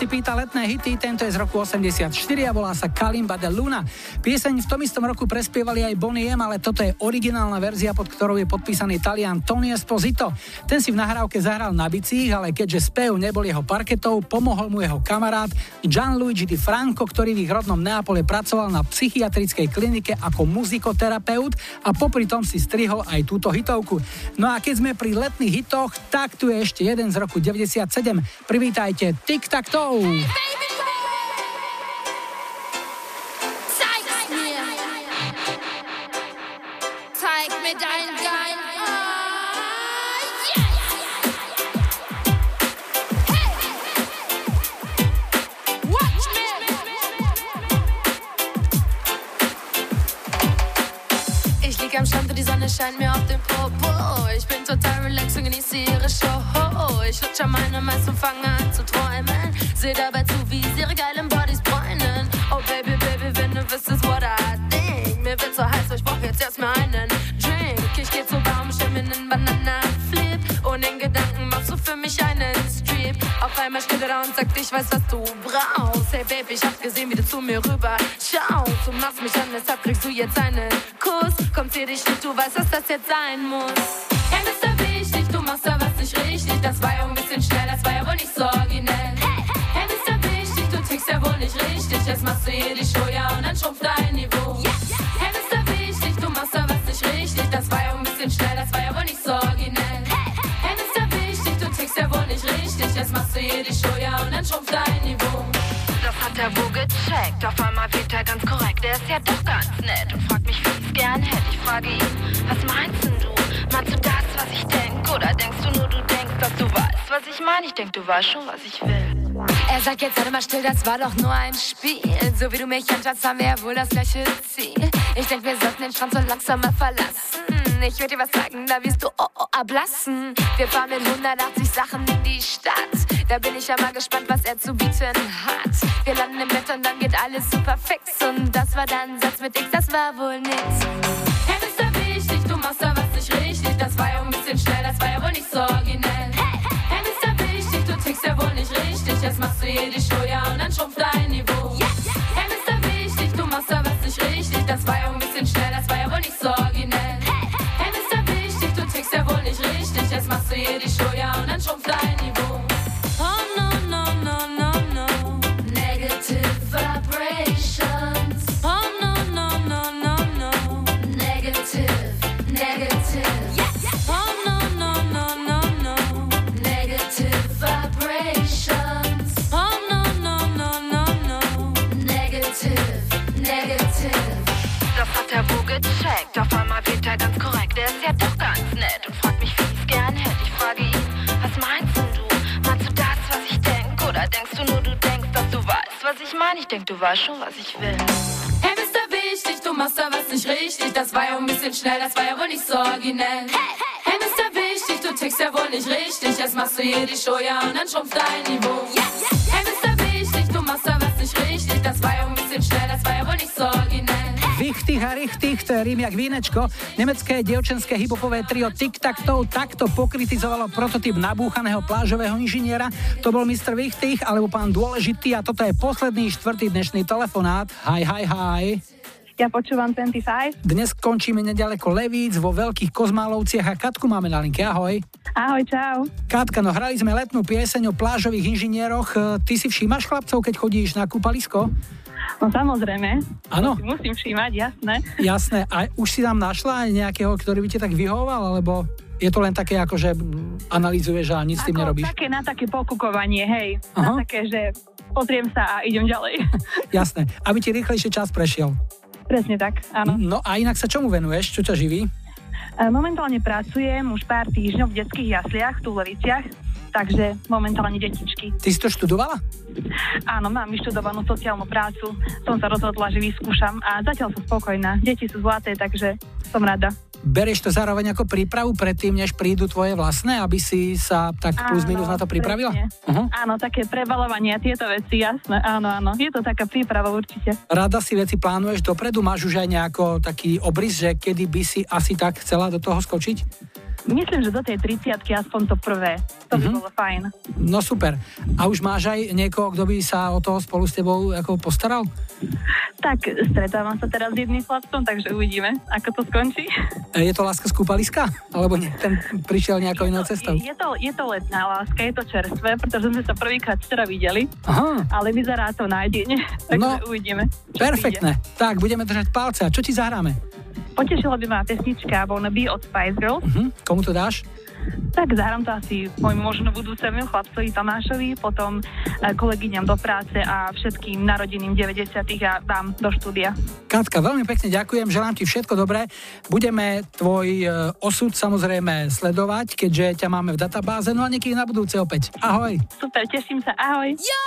Si pýta letné hity, tento je z roku osemdesiatštyri a volá sa Kalimba de Luna. Pieseň v tom istom roku prespievali aj Bonnie M, ale toto je originálna verzia, pod ktorou je podpísaný Talian Tony Esposito. Ten si v nahrávke zahral na bicích, ale keďže spev nebol jeho parketou, pomohol mu jeho kamarát Gianluigi di Franco, ktorý v ich rodnom Neapole pracoval na psychiatrickej klinike ako muzikoterapeut a popri tom si strihol aj túto hitovku. No a keď sme pri letných hitoch, tak tu je ešte jeden z roku deväťdesiatsedem. Privítajte Tic Tac Toe. Das war doch nur ein Spiel. So wie du mich anschaust, haben wir ja wohl das gleiche Ziel. Ich denk, wir sollten den Strand so langsam mal verlassen. Ich würd dir was sagen, da wirst du oh oh ablassen. Wir fahren mit hundertachtzig Sachen in die Stadt. Da bin ich ja mal gespannt, was er zu bieten hat. Wir landen im Bett und dann geht alles super fix. Und das war dann ein Satz mit X, das war wohl nix. Hey, Mister Wichtig, du machst da was nicht richtig. Das war ja ein bisschen schnell, das war ja wohl nicht so originell. Hey, Mister Wichtig, du tickst ja wohl nicht richtig. Jetzt machst du hier die Show, ja, und dann schrumpft dein Niveau. Yes, yes. Hey, Mister Wichtig, du machst da was nicht richtig. Das war ja ein bisschen schnell, das war ja wohl nicht so originell. Hey, hey, Mister Wichtig, du tickst ja wohl nicht richtig. Jetzt machst du hier die Show, ja, und dann schrumpft dein Niveau. Oh no, no, no, no, no. Negative vibrations. Oh no, no, no, no, no. Negative, negative. Yes, yes. Oh no, no, no, no, no. Negative vibrations. Das hat der Bo gecheckt, auf einmal wird er ganz korrekt. Der ist ja doch ganz nett und fragt mich, wie ich's gern hätte. Ich frage ihn, was meinst denn du? Meinst du das, was ich denk? Oder denkst du nur, du denkst, dass du weißt, was ich meine? Ich denk, du weißt schon, was ich will. Hey, Mister Wichtig, du machst da was nicht richtig. Das war ja ein bisschen schnell, das war ja wohl nicht so originell. Hey, hey, Mister Wichtig, du tickst ja wohl nicht richtig. Jetzt machst du hier die Show, ja, und dann schrumpft dein Niveau. Yes, yes, yes. Hey, Mister Wichtig, du machst da was nicht richtig. Das war ja ein bisschen schnell, das war ja wohl nicht so originell. Wichtych a richtych, to je rím jak vínečko. Nemecké dievčenské hip-hopové trio Tic Tac Toe takto pokritizovalo prototyp nabúchaného plážového inžiniera. To bol mister Wichtych, alebo pán Dôležitý, a toto je posledný štvrtý dnešný telefonát. Hi, hi, hi. Ja počúvam dvadsaťpäť. Dnes končíme nedaleko Levíc vo Veľkých Kozmálovciach a Katku máme na linke. Ahoj. Ahoj, čau. Katka, no hrali sme letnú pieseň o plážových inžinieroch. Ty si všímaš chlapcov, keď chodíš na kúpalisko? No samozrejme. Áno. Musím všímať, jasné. Jasné. A už si tam našla aj nejakého, ktorý by ti tak vyhoval, alebo je to len také, ako že analýzuješ a nič s tým nerobíš? Také na také pokukovanie, hej. Aha. Na také, že pozriem sa a idem ďalej. Jasné. Aby ti rýchlejšie čas prešiel. Presne tak, áno. No a inak sa čomu venuješ? Čo ťa živí? Momentálne pracujem už pár týždňov v detských jasliach, tu v Leviciach. Takže momentálne detičky. Ty si to študovala? Áno, mám vyštudovanú sociálnu prácu. Som sa rozhodla, že vyskúšam a zatiaľ som spokojná. Deti sú zlaté, takže som rada. Bereš to zároveň ako prípravu predtým, než prídu tvoje vlastné, aby si sa tak plus minus na to pripravila? Uh-huh. Áno, také prebalovanie a tieto veci, jasné. Áno, áno. Je to taká príprava určite. Rada si veci plánuješ dopredu? Máš už aj nejako taký obrys, že kedy by si asi tak chcela do toho skočiť? Myslím, že do tej tridsiatky aspoň to prvé. To by mm-hmm. bolo fajn. No super. A už máš aj niekoho, kto by sa o toho spolu s tebou ako postaral? Tak, stretávam sa teraz s jedným chlapcom, takže uvidíme, ako to skončí. Je to láska z kúpaliska? Alebo ten prišiel nejakou inou cestou? Je, je, to, je to letná láska, je to čerstvé, pretože sme sa prvýkrát včera videli. Aha. Ale vyzerá to nádejne, takže no, uvidíme. Perfektné. Tak, budeme držať palce. A čo ti zahráme? Potešila by ma pesnička Wannabe od Spice Girls. Uh-huh. Komu to dáš? Tak zahrám to asi môjmu možno budúcemu chlapcovi Tamášovi, potom kolegyňam do práce a všetkým narodeným deväťdesiatych a vám do štúdia. Katka, veľmi pekne ďakujem, želám ti všetko dobré. Budeme tvoj osud samozrejme sledovať, keďže ťa máme v databáze, no a niekedy na budúce opäť. Ahoj. Super, teším sa, ahoj. Yo,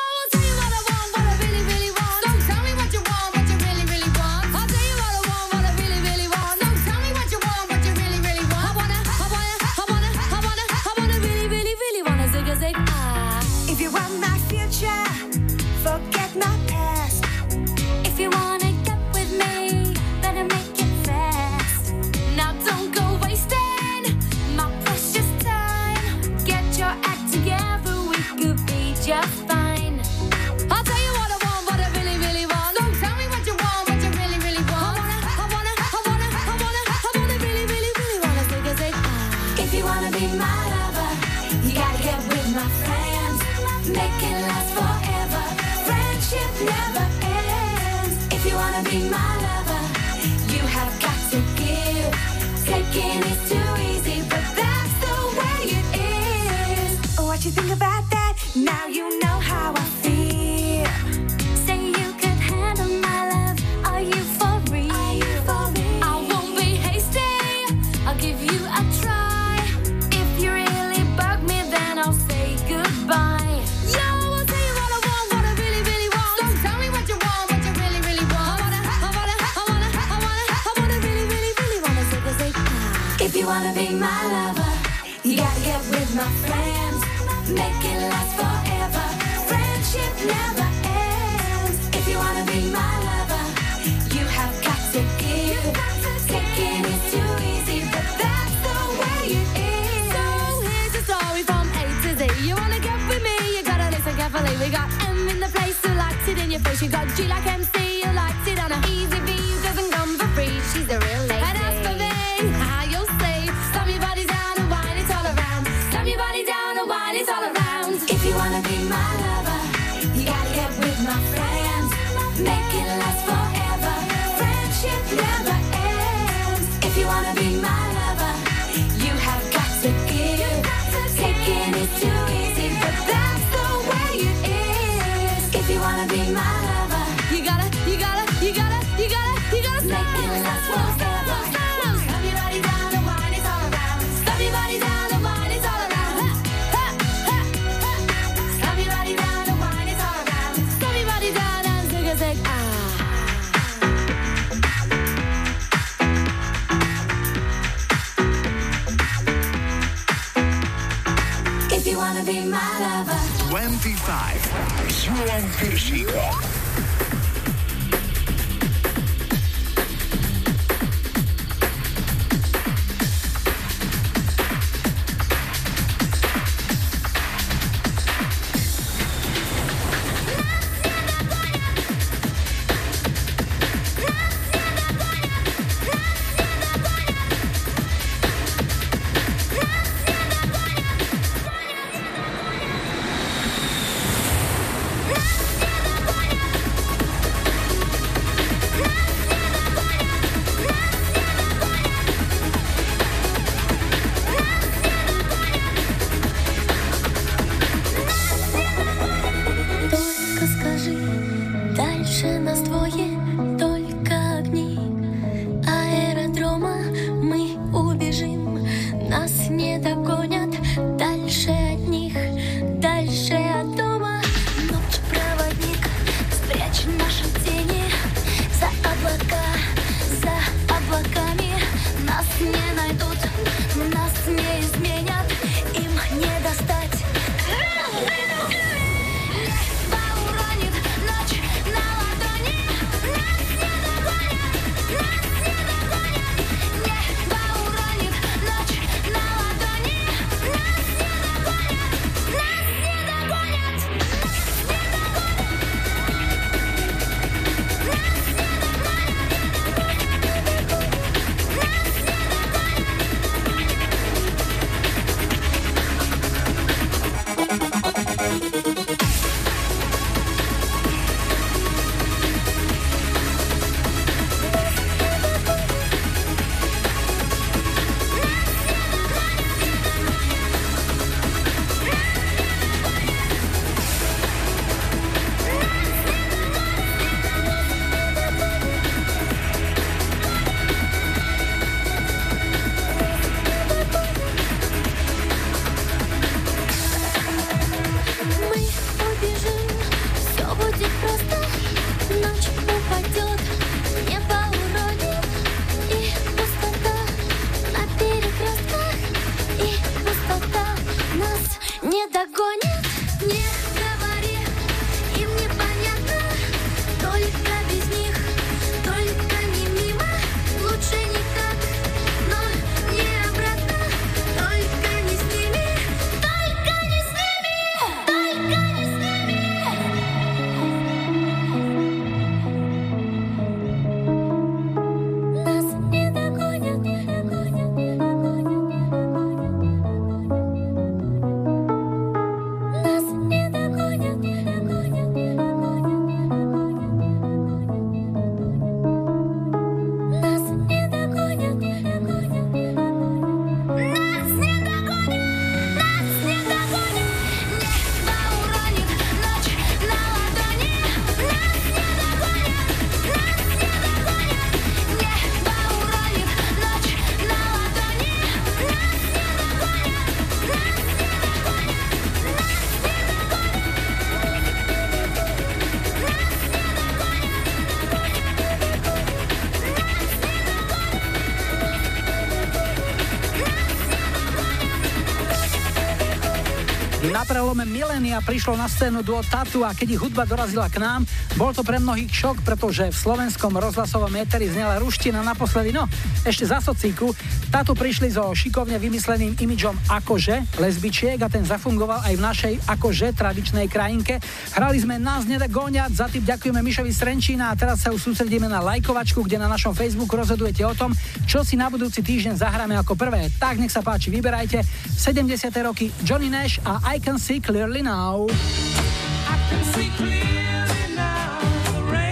Na prelome milénia prišlo na scénu duo Tatu a keď ich hudba dorazila k nám, bol to pre mnohých šok, pretože v slovenskom rozhlasovom éteri znela ruština naposledy, no ešte za socíku. Tatu prišli so šikovne vymysleným imidžom akože lesbičiek a ten zafungoval aj v našej akože tradičnej krajinke. Hrali sme Nás nedá goňať, za tým ďakujeme Mišovi z Trenčína a teraz sa už sústredíme na lajkovačku, kde na našom Facebooku rozhodujete o tom, čo si na budúci týždeň zahráme ako prvé. Tak nech sa páči, vyberajte. sedemdesiate roky Johnny Nash a I Can See Clearly Now.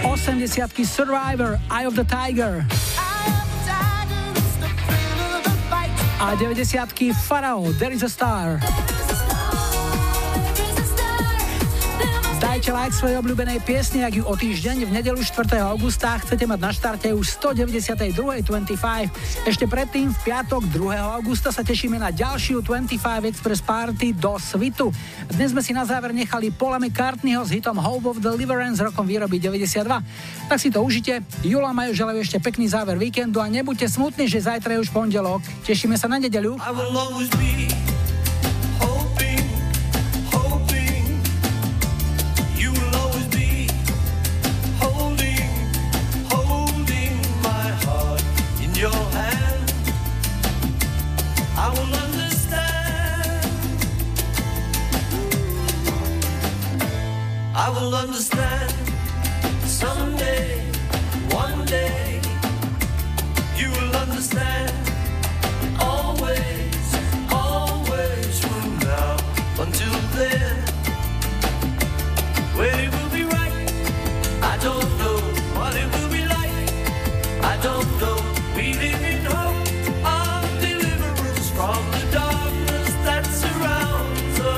osemdesiatky Survivor, Eye of the Tiger. A deväťdesiatky Farao, There is a Star. Dajte like svojej obľúbenej piesni, ak ju o týždeň v nedeľu štvrtého augusta chcete mať na štarte už sto deväťdesiatdva dvadsaťpäť. Ešte predtým v piatok druhého augusta sa tešíme na ďalšiu dvadsaťpäť Express Party do svitu. Dnes sme si na záver nechali Paula McCartneyho s hitom Hope of Deliverance rokom výroby deväťdesiatdva. Tak si to užite. Jula Majo želajú ešte pekný záver víkendu a nebuďte smutní, že zajtra je už pondelok. Tešíme sa na nedeľu. I will understand someday, one day, you will understand always, always from now until then. When it will be right, I don't know. What it will be like, I don't know. We live in hope of deliverance from the darkness that surrounds us.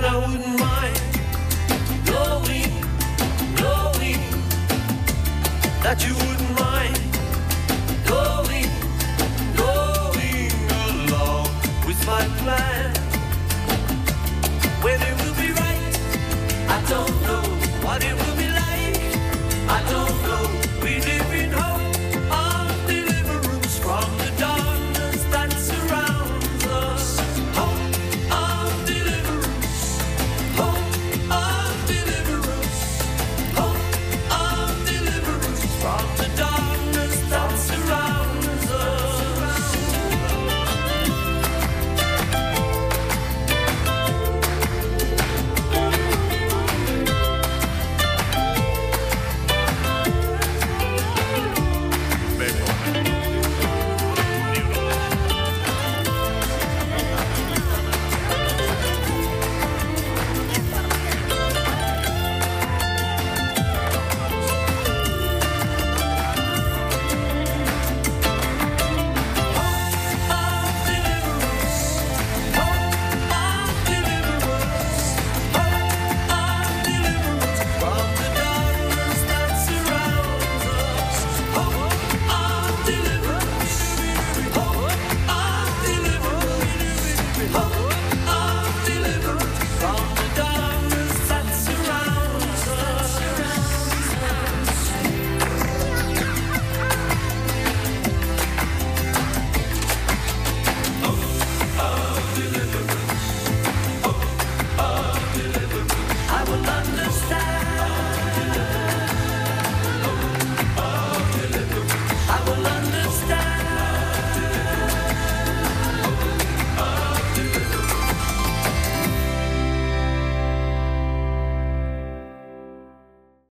I wouldn't